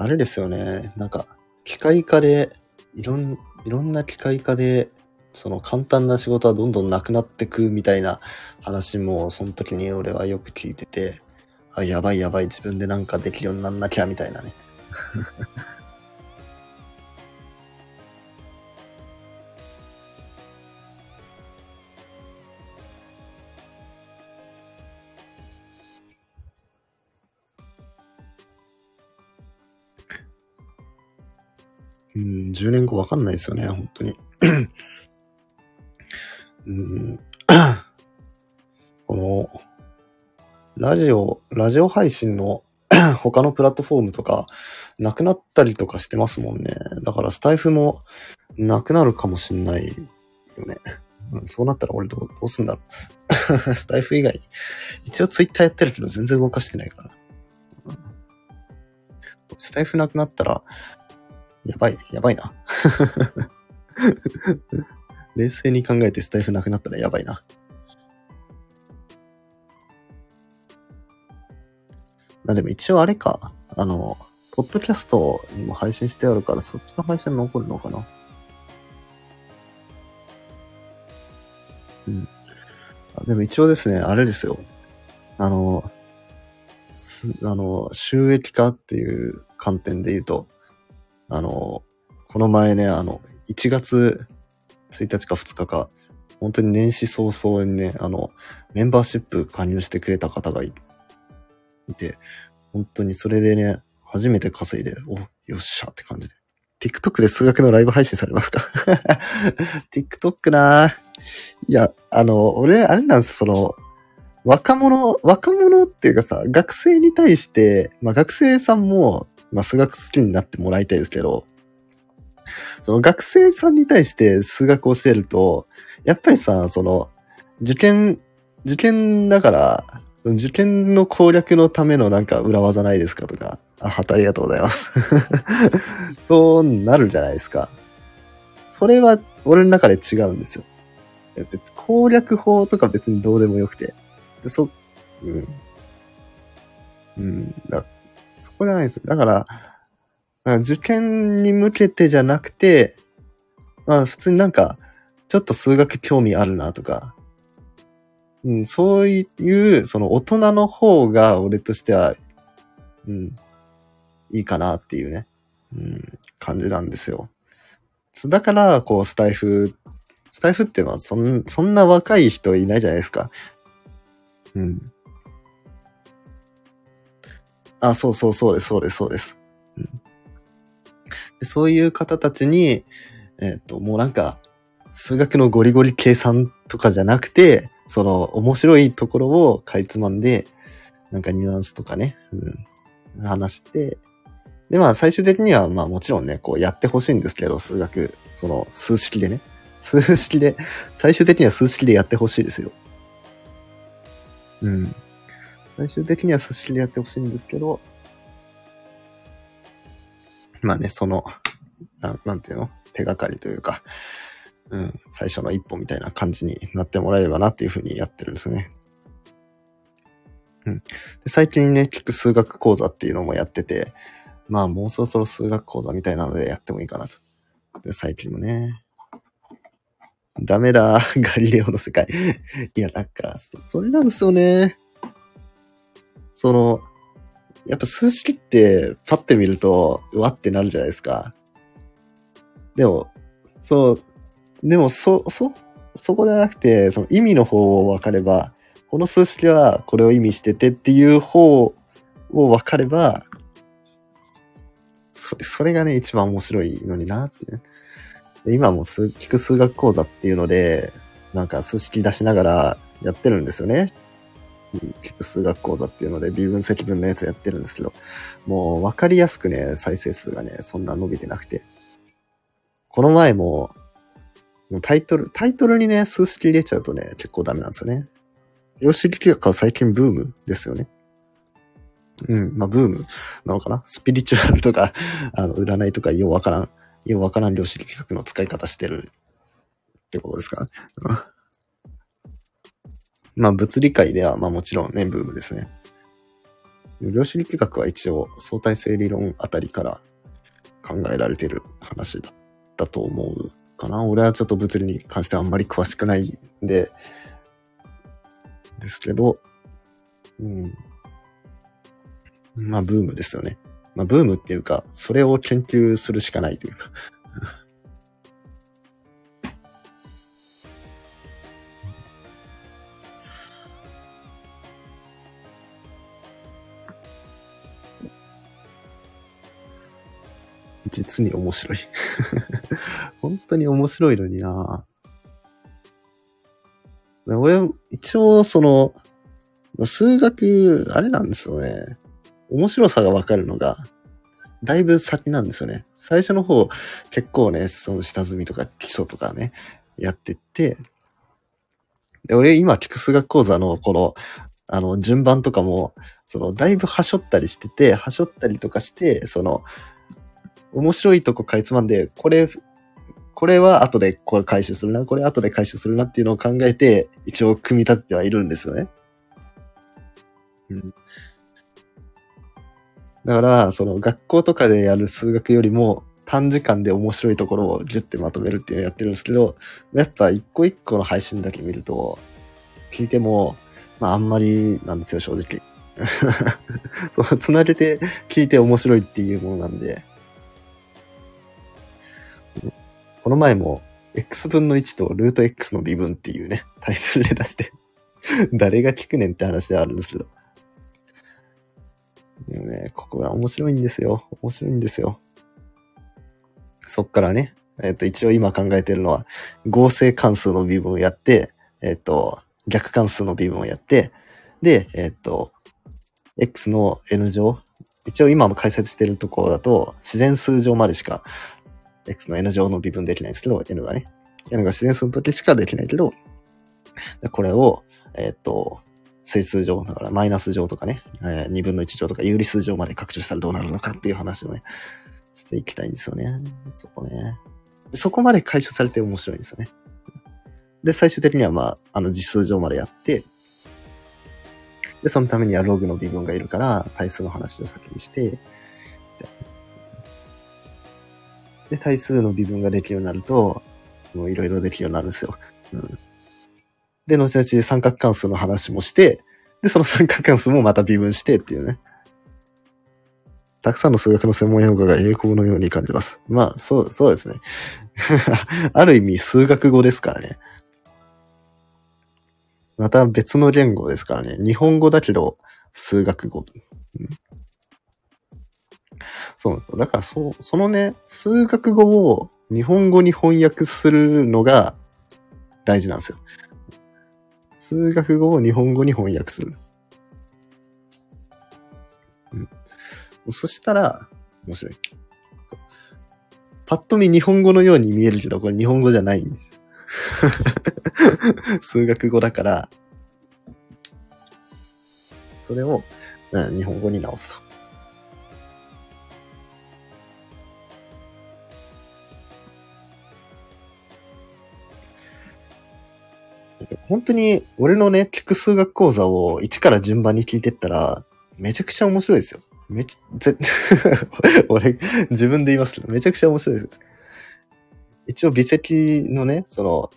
あれですよね。なんか、機械化で、いろんな機械化で、簡単な仕事はどんどんなくなってくみたいな話も、その時に俺はよく聞いてて、あ、やばい、自分でなんかできるようになんなきゃ、みたいなね。10年後わかんないですよね、本当に。この、ラジオ配信の他のプラットフォームとか、なくなったりとかしてますもんね。だからスタイフもなくなるかもしんないよね。そうなったら俺どうすんだろう。スタイフ以外。一応ツイッターやってるけど全然動かしてないから。スタイフなくなったら、やばいな。冷静に考えてスタイフなくなったらやばいな。でも一応あれか、ポッドキャストにも配信してあるから、そっちの配信残るのかな。でも一応ですね、あれですよ。収益化っていう観点で言うと、この前ね、1月1日か2日か、本当に年始早々にね、メンバーシップ加入してくれた方がいて、本当にそれでね、初めて稼いで、お、よっしゃって感じで。TikTok で数学のライブ配信されますか?TikTok なぁ。いや、俺、あれなんです、若者っていうかさ、学生に対して、まあ学生さんも、まあ数学好きになってもらいたいですけど、学生さんに対して数学を教えると、やっぱりさ、受験だから、受験の攻略のためのなんか裏技ないですかとか、ありがとうございます。そうなるじゃないですか。それは俺の中で違うんですよ。攻略法とか別にどうでもよくて。でそこじゃないんですよ。だから受験に向けてじゃなくて、まあ普通になんか、ちょっと数学興味あるなとか、そういう、大人の方が、俺としては、いいかなっていうね、感じなんですよ。だから、スタイフってのは、そんな若い人いないじゃないですか。あ、そうです。でそういう方たちに、もうなんか、数学のゴリゴリ計算とかじゃなくて、その面白いところをかいつまんで、なんかニュアンスとかね、うん、話して、でまあ最終的にはまあもちろんね、こうやってほしいんですけど、数学、その数式でね、数式で、最終的には数式でやってほしいですよ。うん。最終的には数式でやってほしいんですけど、まあね、その、なんていうの？手がかりというか、うん、最初の一歩みたいな感じになってもらえればなっていうふうにやってるんですね。うん。で最近ね、聞く数学講座っていうのもやってて、まあもうそろそろ数学講座みたいなのでやってもいいかなと。で最近もね、ダメだ、ガリレオの世界。いや、だから、それなんですよね。その、やっぱ数式ってパッて見ると、うわってなるじゃないですか。でも、そう、でも、そこじゃなくて、その意味の方を分かれば、この数式はこれを意味しててっていう方を分かれば、それがね、一番面白いのになって、ね。今も聞く数学講座っていうので、なんか数式出しながらやってるんですよね。聞く数学講座っていうので、微分積分のやつやってるんですけど、もう分かりやすくね、再生数がね、そんな伸びてなくて。この前も、タイトルにね、数式入れちゃうとね、結構ダメなんですよね。量子力学は最近ブームですよね。うん、まあブームなのかな？スピリチュアルとか、占いとかようわからん量子力学の使い方してるってことですか？まあ物理界ではまあもちろんねブームですね。量子力学は一応相対性理論あたりから考えられてる話だと思うかな。俺はちょっと物理に関してはあんまり詳しくないんでですけど、うん、まあブームですよね。まあ、ブームっていうか、それを研究するしかないというか実に面白い本当に面白いのにな。俺一応その数学あれなんですよね。面白さがわかるのが、だいぶ先なんですよね。最初の方、結構ね、その下積みとか基礎とかね、やってって、で、俺今、聞く数学講座のこの、順番とかも、その、だいぶはしょったりとかして、その、面白いとこかいつまんで、これは後でこれ回収するな、これ後で回収するなっていうのを考えて、一応組み立ててはいるんですよね。うん。だから、その学校とかでやる数学よりも短時間で面白いところをギュッてまとめるっていうのをやってるんですけど、やっぱ一個一個の配信だけ見ると、聞いても、まああんまりなんですよ、正直。つなげて聞いて面白いっていうものなんで。この前も、x 分の1とルート x の微分っていうね、タイトルで出して、誰が聞くねんって話ではあるんですけど。でもね、ここが面白いんですよ。そっからね、一応今考えてるのは、合成関数の微分をやって、逆関数の微分をやって、で、x の n 乗、一応今も解説してるところだと、自然数乗までしか、x の n 乗の微分できないんですけど、n が自然数の時しかできないけど、これを、整数乗だからマイナス乗とかね、2分の1乗とか有理数乗まで拡張したらどうなるのかっていう話をね、していきたいんですよね。そこね。そこまで解消されて面白いんですよね。で、最終的にはまあ、実数乗までやって、で、そのためにはログの微分がいるから、対数の話を先にして、で、対数の微分ができるようになると、もういろいろできるようになるんですよ。うんで、後々三角関数の話もして、で、その三角関数もまた微分してっていうね。たくさんの数学の専門用語が英語のように感じます。まあ、そうですね。ある意味、数学語ですからね。また別の言語ですからね。日本語だけど、数学語。うん、そうなんですよ。だから、そのね、数学語を日本語に翻訳するのが大事なんですよ。数学語を日本語に翻訳する。うん。そしたら、面白い。パッと見日本語のように見えるけど、これ日本語じゃないんです。数学語だから、それを、日本語に直すと。本当に俺のね、聞く数学講座を1から順番に聞いてったら、めちゃくちゃ面白いですよ。俺、自分で言いますけど、めちゃくちゃ面白いですよ。一応、微積のね、その、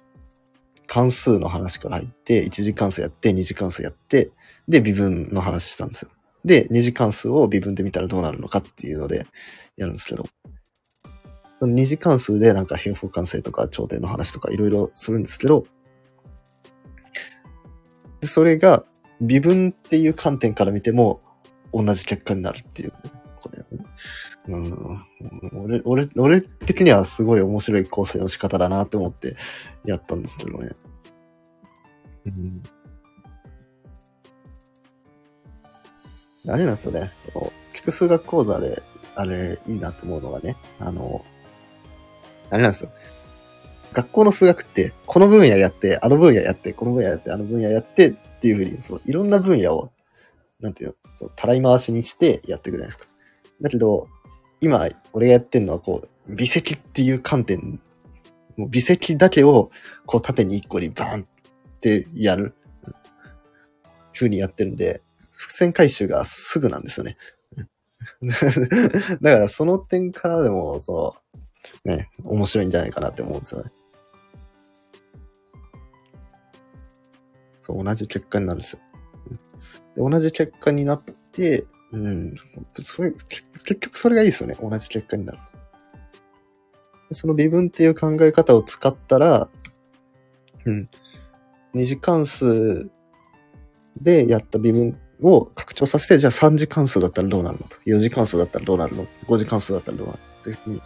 関数の話から入って、1次関数やって、2次関数やって、で、微分の話したんですよ。で、2次関数を微分で見たらどうなるのかっていうので、やるんですけど、その2次関数でなんか平方完成とか頂点の話とかいろいろするんですけど、でそれが微分っていう観点から見ても同じ結果になるっていう、これ、俺的にはすごい面白い構成の仕方だなって思ってやったんですけどね。あれなんですよね。その聞く数学講座であれいいなと思うのがね、あれなんですよ。学校の数学って、この分野やって、あの分野やって、この分野やって、あの分野やってっていうふうに、そう、いろんな分野を、なんていうの、そう、たらい回しにしてやっていくじゃないですか。だけど、今、俺がやってるのは、こう、微積っていう観点、もう微積だけを、こう、縦に一個にバーンってやる、ふうにやってるんで、伏線回収がすぐなんですよね。だから、その点からでも、その、ね、面白いんじゃないかなって思うんですよね。同じ結果になるんですよ。同じ結果になって、結局それがいいですよね。同じ結果になる。その微分っていう考え方を使ったら、二次関数でやった微分を拡張させて、じゃあ三次関数だったらどうなるのと、四次関数だったらどうなるの、五次関数だったらどうなるのというふうに、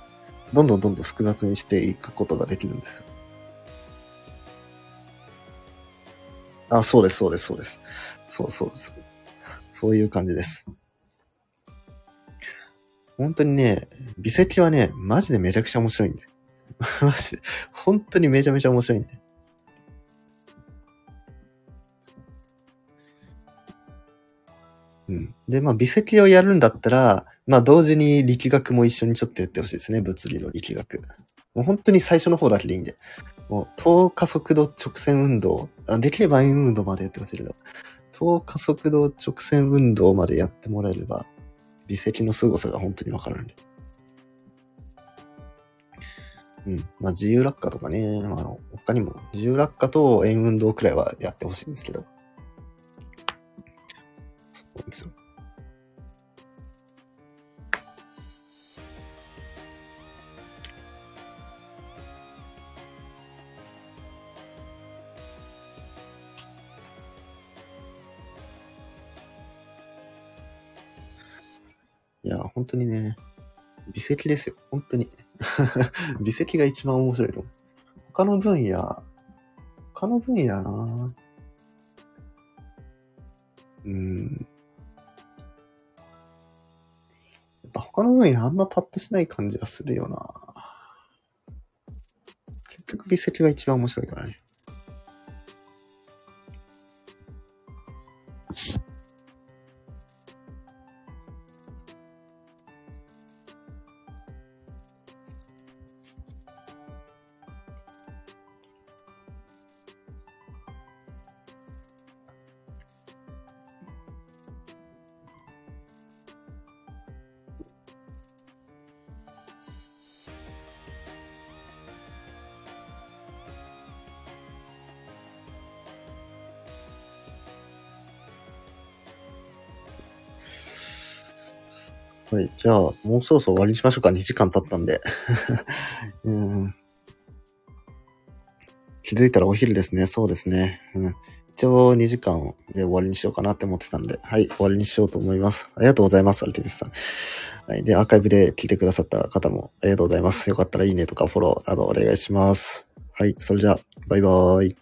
どんどん複雑にしていくことができるんですよ。あ、そうです。そうです。そういう感じです。本当にね、微積はね、マジでめちゃくちゃ面白いんで。マジで。本当にめちゃめちゃ面白いんで。で、まあ、微積をやるんだったら、まあ、同時に力学も一緒にちょっとやってほしいですね。物理の力学。もう本当に最初の方だけでいいんで。もう等加速度直線運動、できれば円運動までやってほしいけど、等加速度直線運動までやってもらえれば、微積の凄さが本当にわかるんで。まあ自由落下とかね、他にも自由落下と円運動くらいはやってほしいんですけど。そうなんですよ。いや、本当にね、微積ですよ。本当に。微積が一番面白いと思う。他の分野なぁ。やっぱ他の分野あんまパッとしない感じがするよなぁ。結局微積が一番面白いからね。はい、じゃあ、もうそろそろ終わりにしましょうか。2時間経ったんで。気づいたらお昼ですね。そうですね。一応2時間で終わりにしようかなって思ってたんで、はい、終わりにしようと思います。ありがとうございます、アルテミスさん。はい、で、アーカイブで聞いてくださった方もありがとうございます。よかったらいいねとかフォローなどお願いします。はい、それじゃあ、バイバーイ。